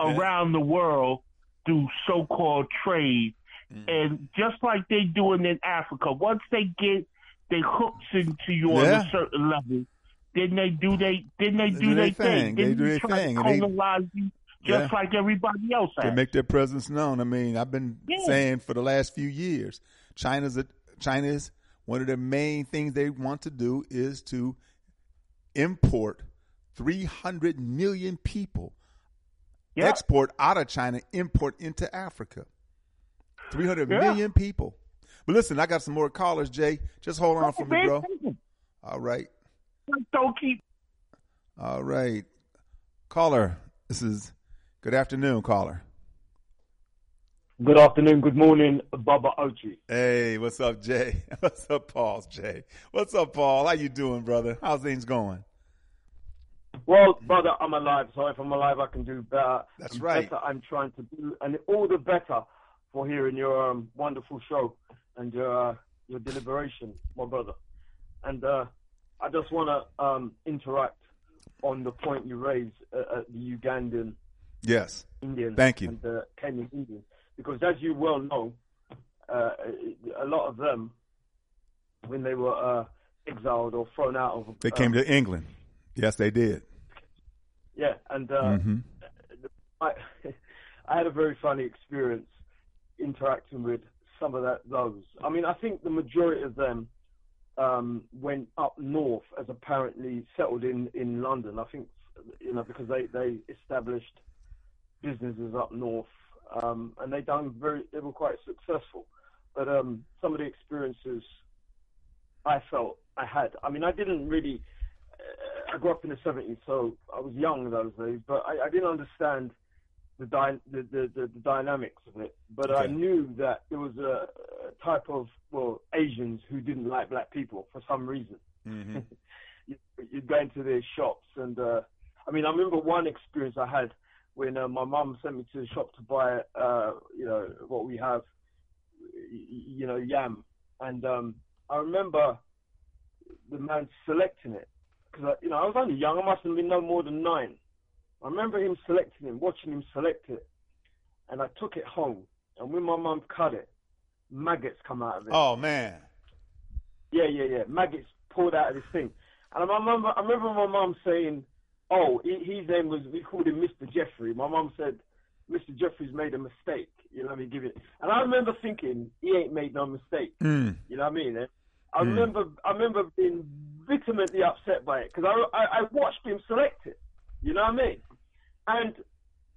around the world through so-called trade. Mm. And just like they doing in Africa, once they get their hooks into you on a certain level, then they do their thing. They do their thing. And colonize you just like everybody else has. They make their presence known. I mean, I've been saying for the last few years, China's one of the main things they want to do is to import 300 million people, export out of China, import into Africa. 300 million people. But listen, I got some more callers, Jay. Just hold on for me, bro. All right. Don't keep. All right. Caller, this is good afternoon, caller. Good afternoon, good morning, Baba Oshi. Hey, what's up, Jay? What's up, Paul, Jay? What's up, Paul? How you doing, brother? How's things going? Well, brother, I'm alive, so if I'm alive, I can do better. That's right. Better I'm trying to do, and all the better for hearing your wonderful show and your deliberation, my brother. And I just want to interact on the point you raised, the Ugandan Indians and the Kenyan Indians, because as you well know, a lot of them, when they were exiled or thrown out of... They came to England. Yes, they did. Yeah, and I had a very funny experience interacting with some of those. I mean, I think the majority of them went up north, as apparently settled in London. I think, you know, because they established businesses up north, and they were quite successful. But some of the experiences I felt I had. I mean, I didn't really. I grew up in the 70s, so I was young those days, but I didn't understand the dynamics of it. But I knew that there was a type of, well, Asians who didn't like black people for some reason. Mm-hmm. You'd go into their shops, and I mean, I remember one experience I had when my mum sent me to the shop to buy, you know, what we have, you know, yam. And I remember the man selecting it. Because, you know, I was only young. I must have been no more than 9. I remember him selecting it, watching him select it. And I took it home. And when my mum cut it, maggots come out of it. Oh, man. Yeah. Maggots poured out of this thing. And I remember my mum saying, oh, his name was, we called him Mr. Jeffrey. My mum said, Mr. Jeffrey's made a mistake. You know what I mean? Give it. And I remember thinking, he ain't made no mistake. Mm. You know what I mean? And I remember being vehemently upset by it, because I watched him select it, you know what I mean? And,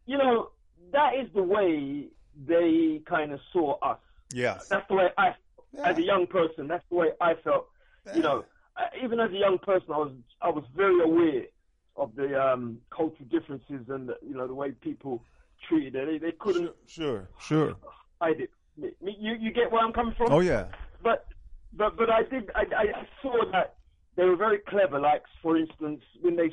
you know, that is the way they kind of saw us. Yes. That's the way I, as a young person, that's the way I felt, you know. Even as a young person, I was very aware of the cultural differences and, you know, the way people treated it. They couldn't sure. hide it. You get where I'm coming from? Oh, yeah. But I did, I saw that they were very clever. Like, for instance, when they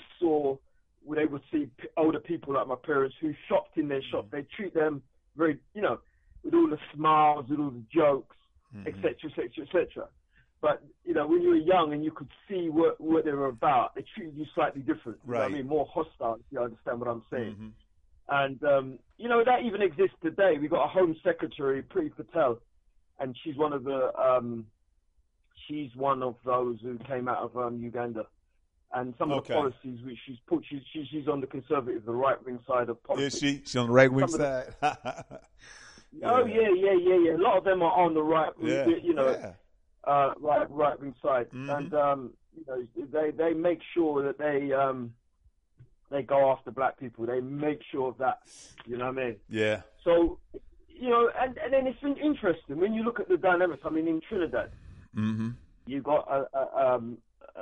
would see older people like my parents who shopped in their shop, they treat them very, you know, with all the smiles, with all the jokes, etc. But, you know, when you were young and you could see what they were about, they treated you slightly different. Right. You know what I mean? More hostile, if you understand what I'm saying. Mm-hmm. And, you know, that even exists today. We've got a Home Secretary, Priti Patel, and she's one of the... she's one of those who came out of Uganda, and some of the policies which she's put, she's on the conservative, the right wing side of politics. Is she? She's on the right wing side. Oh yeah. A lot of them are on the right wing, you know, right wing side, and you know, they make sure that they they go after black people. They make sure of that, you know what I mean? Yeah. So, you know, and then it's been interesting. When you look at the dynamics, I mean, in Trinidad, mm-hmm. you've got a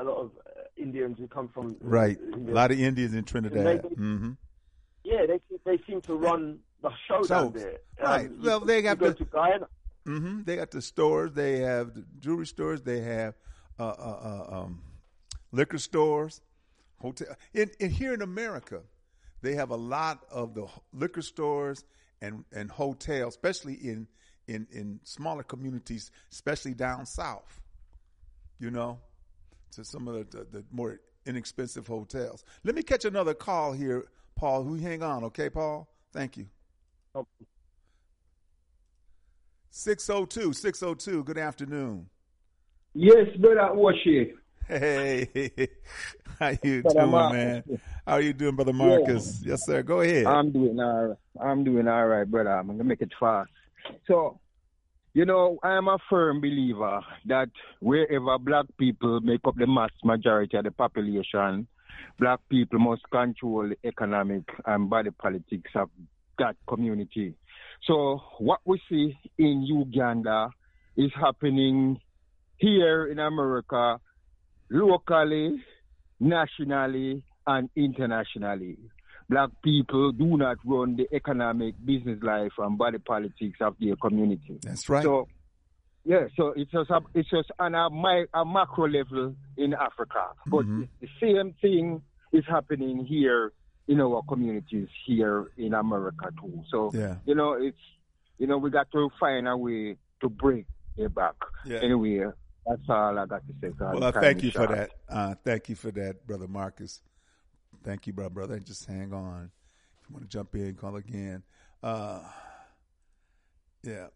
lot of Indians who come from... Right, India. A lot of Indians in Trinidad. They, mm-hmm. Yeah, they seem to run the show down there. Right, well, they got to Guyana. Mm-hmm. They got the stores. They have the jewelry stores. They have liquor stores, hotel. In here in America, they have a lot of the liquor stores and hotels, especially in smaller communities, especially down south. You know, to some of the more inexpensive hotels. Let me catch another call here, Paul. Who hang on, okay, Paul? Thank you. Oh. 602. Good afternoon. Yes, brother Oshi. Hey, how you doing, man? How are you doing, brother Marcus? Yeah. Yes, sir. Go ahead. I'm doing all right, brother. I'm gonna make it fast. So, you know, I am a firm believer that wherever black people make up the mass majority of the population, black people must control the economic and body politics of that community. So what we see in Uganda is happening here in America, locally, nationally, and internationally. Black people do not run the economic, business life, and body politics of their community. That's right. So, yeah, so it's just on a macro level in Africa. But mm-hmm. the same thing is happening here in our communities here in America too. So, yeah. you know, it's, you know, we got to find a way to break it back. Yeah. Anyway, that's all I got to say. Well, thank you for that. Thank you for that, Brother Marcus. Thank you, brother. Just hang on. If you want to jump in, call again. Yeah.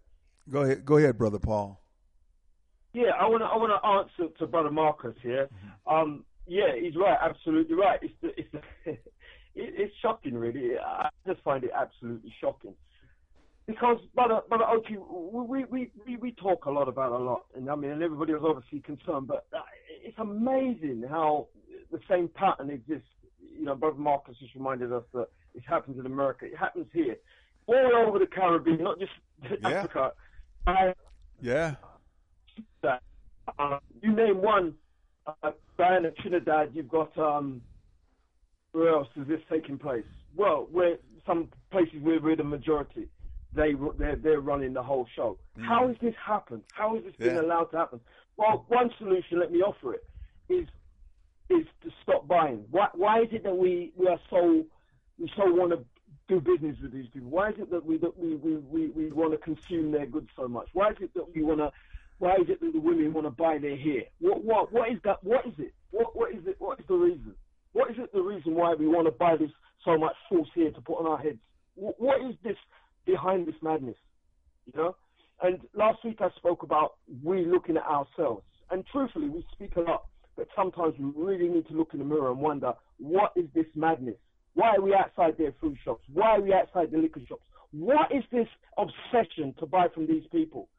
Go ahead, Brother Paul. Yeah, I want to answer to Brother Marcus here. Mm-hmm. Yeah, he's right. Absolutely right. It's shocking, really. I just find it absolutely shocking. Because, Brother Ochi, we talk a lot about a lot, and I mean, and everybody was obviously concerned, but it's amazing how the same pattern exists. You know, Brother Marcus just reminded us that it happens in America. It happens here, all over the Caribbean, not just Africa. Yeah. You name one, Guyana, Trinidad, you've got... Where else is this taking place? Well, where some places where we're the majority, they're running the whole show. Mm. How has this happened? How has this been allowed to happen? Well, one solution, let me offer it, is to stop buying. Why is it that we want to do business with these people? Why is it that we want to consume their goods so much? Why is it that why is it that the women want to buy their hair? What is that? What is it? What is it? What is the reason? What is it the reason why we want to buy this so much false hair to put on our heads? What is this behind this madness? You know? And last week I spoke about we looking at ourselves. And truthfully, we speak a lot, but sometimes we really need to look in the mirror and wonder, what is this madness? Why are we outside their food shops? Why are we outside the liquor shops? What is this obsession to buy from these people?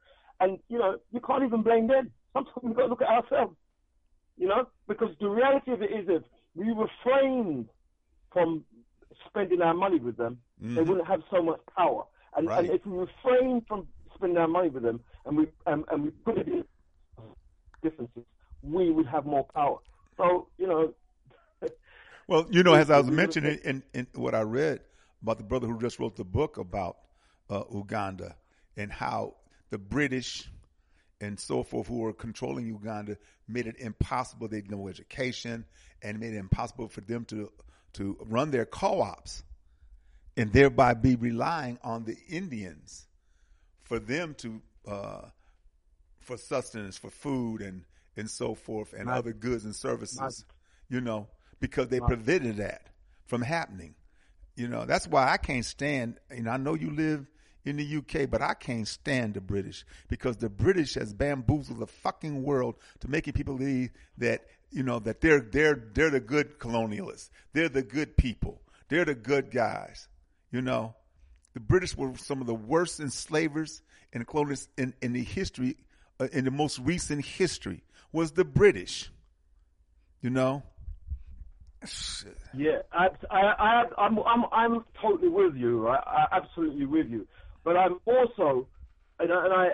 And, you know, you can't even blame them. Sometimes we've got to look at ourselves, you know? Because the reality of it is that we refrained from spending our money with them, mm-hmm. they wouldn't have so much power. And, right. and if we refrain from spending our money with them and we put it in differences, we would have more power. So, you know. Well, you know, as I was mentioning in what I read about the brother who just wrote the book about Uganda and how the British and so forth who were controlling Uganda made it impossible. They had no education and made it impossible for them to run their co-ops and thereby be relying on the Indians for them to, for sustenance, for food and so forth and other goods and services, you know, because they prevented that from happening. You know, that's why I can't stand, you know, I know you live in the UK, but I can't stand the British because the British has bamboozled the fucking world to making people believe that, you know, that they're the good colonialists. They're the good people. They're the good guys. You know, the British were some of the worst enslavers and colonists in the history, in the most recent history was the British, you know, Yeah, I'm totally with you. I'm absolutely with you. But I'm also, and I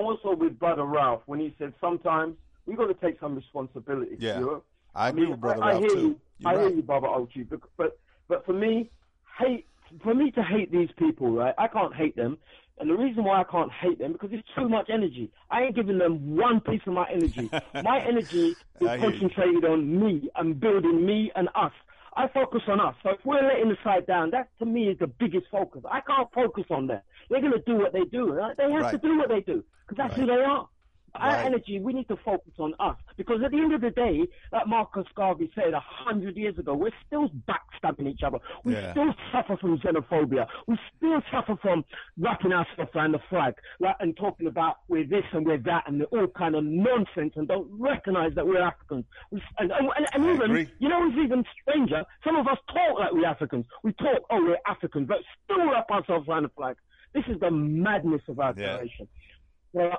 also with Brother Ralph when he said sometimes we've got to take some responsibility. Yeah, you know? I agree with Brother Ralph too. I hear you, Baba Ochi. But for me, to hate these people, right? I can't hate them. And the reason why I can't hate them, because it's too much energy. I ain't giving them one piece of my energy. My energy is concentrated on me and building me and us. I focus on us. So if we're letting the side down, that to me is the biggest focus. I can't focus on that. They're going to do what they do. Right? They have to do what they do, because that's who they are. Our energy, we need to focus on us. Because at the end of the day, like Marcus Garvey said 100 years ago, we're still backstabbing each other. We still suffer from xenophobia. We still suffer from wrapping ourselves around the flag, like, and talking about we're this and we're that and all kind of nonsense, and don't recognize that we're Africans. And even, you know, it's even stranger. Some of us talk like we're Africans. We talk, oh, we're Africans, but still wrap ourselves around the flag. This is the madness of our generation. Well,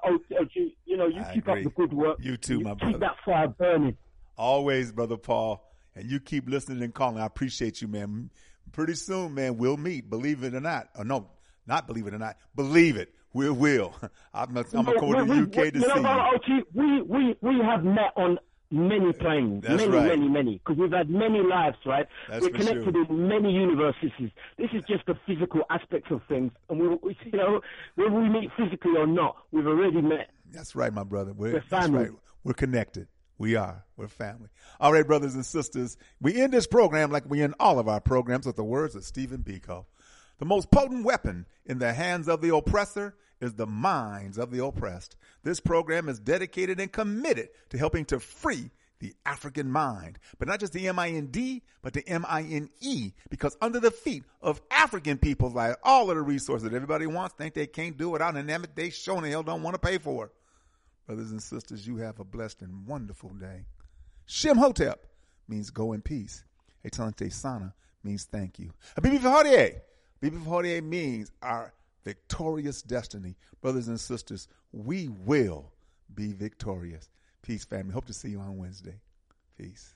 you know, you keep up the good work. You too, my brother. Keep that fire burning. Always, Brother Paul. And you keep listening and calling. I appreciate you, man. Pretty soon, man, we'll meet, believe it or not. Or no, not believe it or not. Believe it. We will. I'm going to go to the UK to see you. We have met on many planes. Many, because we've had many lives, right? We're connected in many universes. This is just the physical aspects of things. And we you know, whether we meet physically or not, we've already met. That's right, my brother. We're family. That's right. We're connected. We are. We're family. All right, brothers and sisters, we end this program like we end all of our programs with the words of Stephen Biko. The most potent weapon in the hands of the oppressor is the minds of the oppressed. This program is dedicated and committed to helping to free the African mind, but not just the MIND, but the MINE, because under the feet of African people lie all of the resources that everybody wants, think they can't do without, and they sure the hell don't want to pay for it. Brothers and sisters, you have a blessed and wonderful day. Shem Hotep means go in peace. Etante Sana means thank you. Bibi Fahodie means our victorious destiny. Brothers and sisters, we will be victorious. Peace, family. Hope to see you on Wednesday. Peace.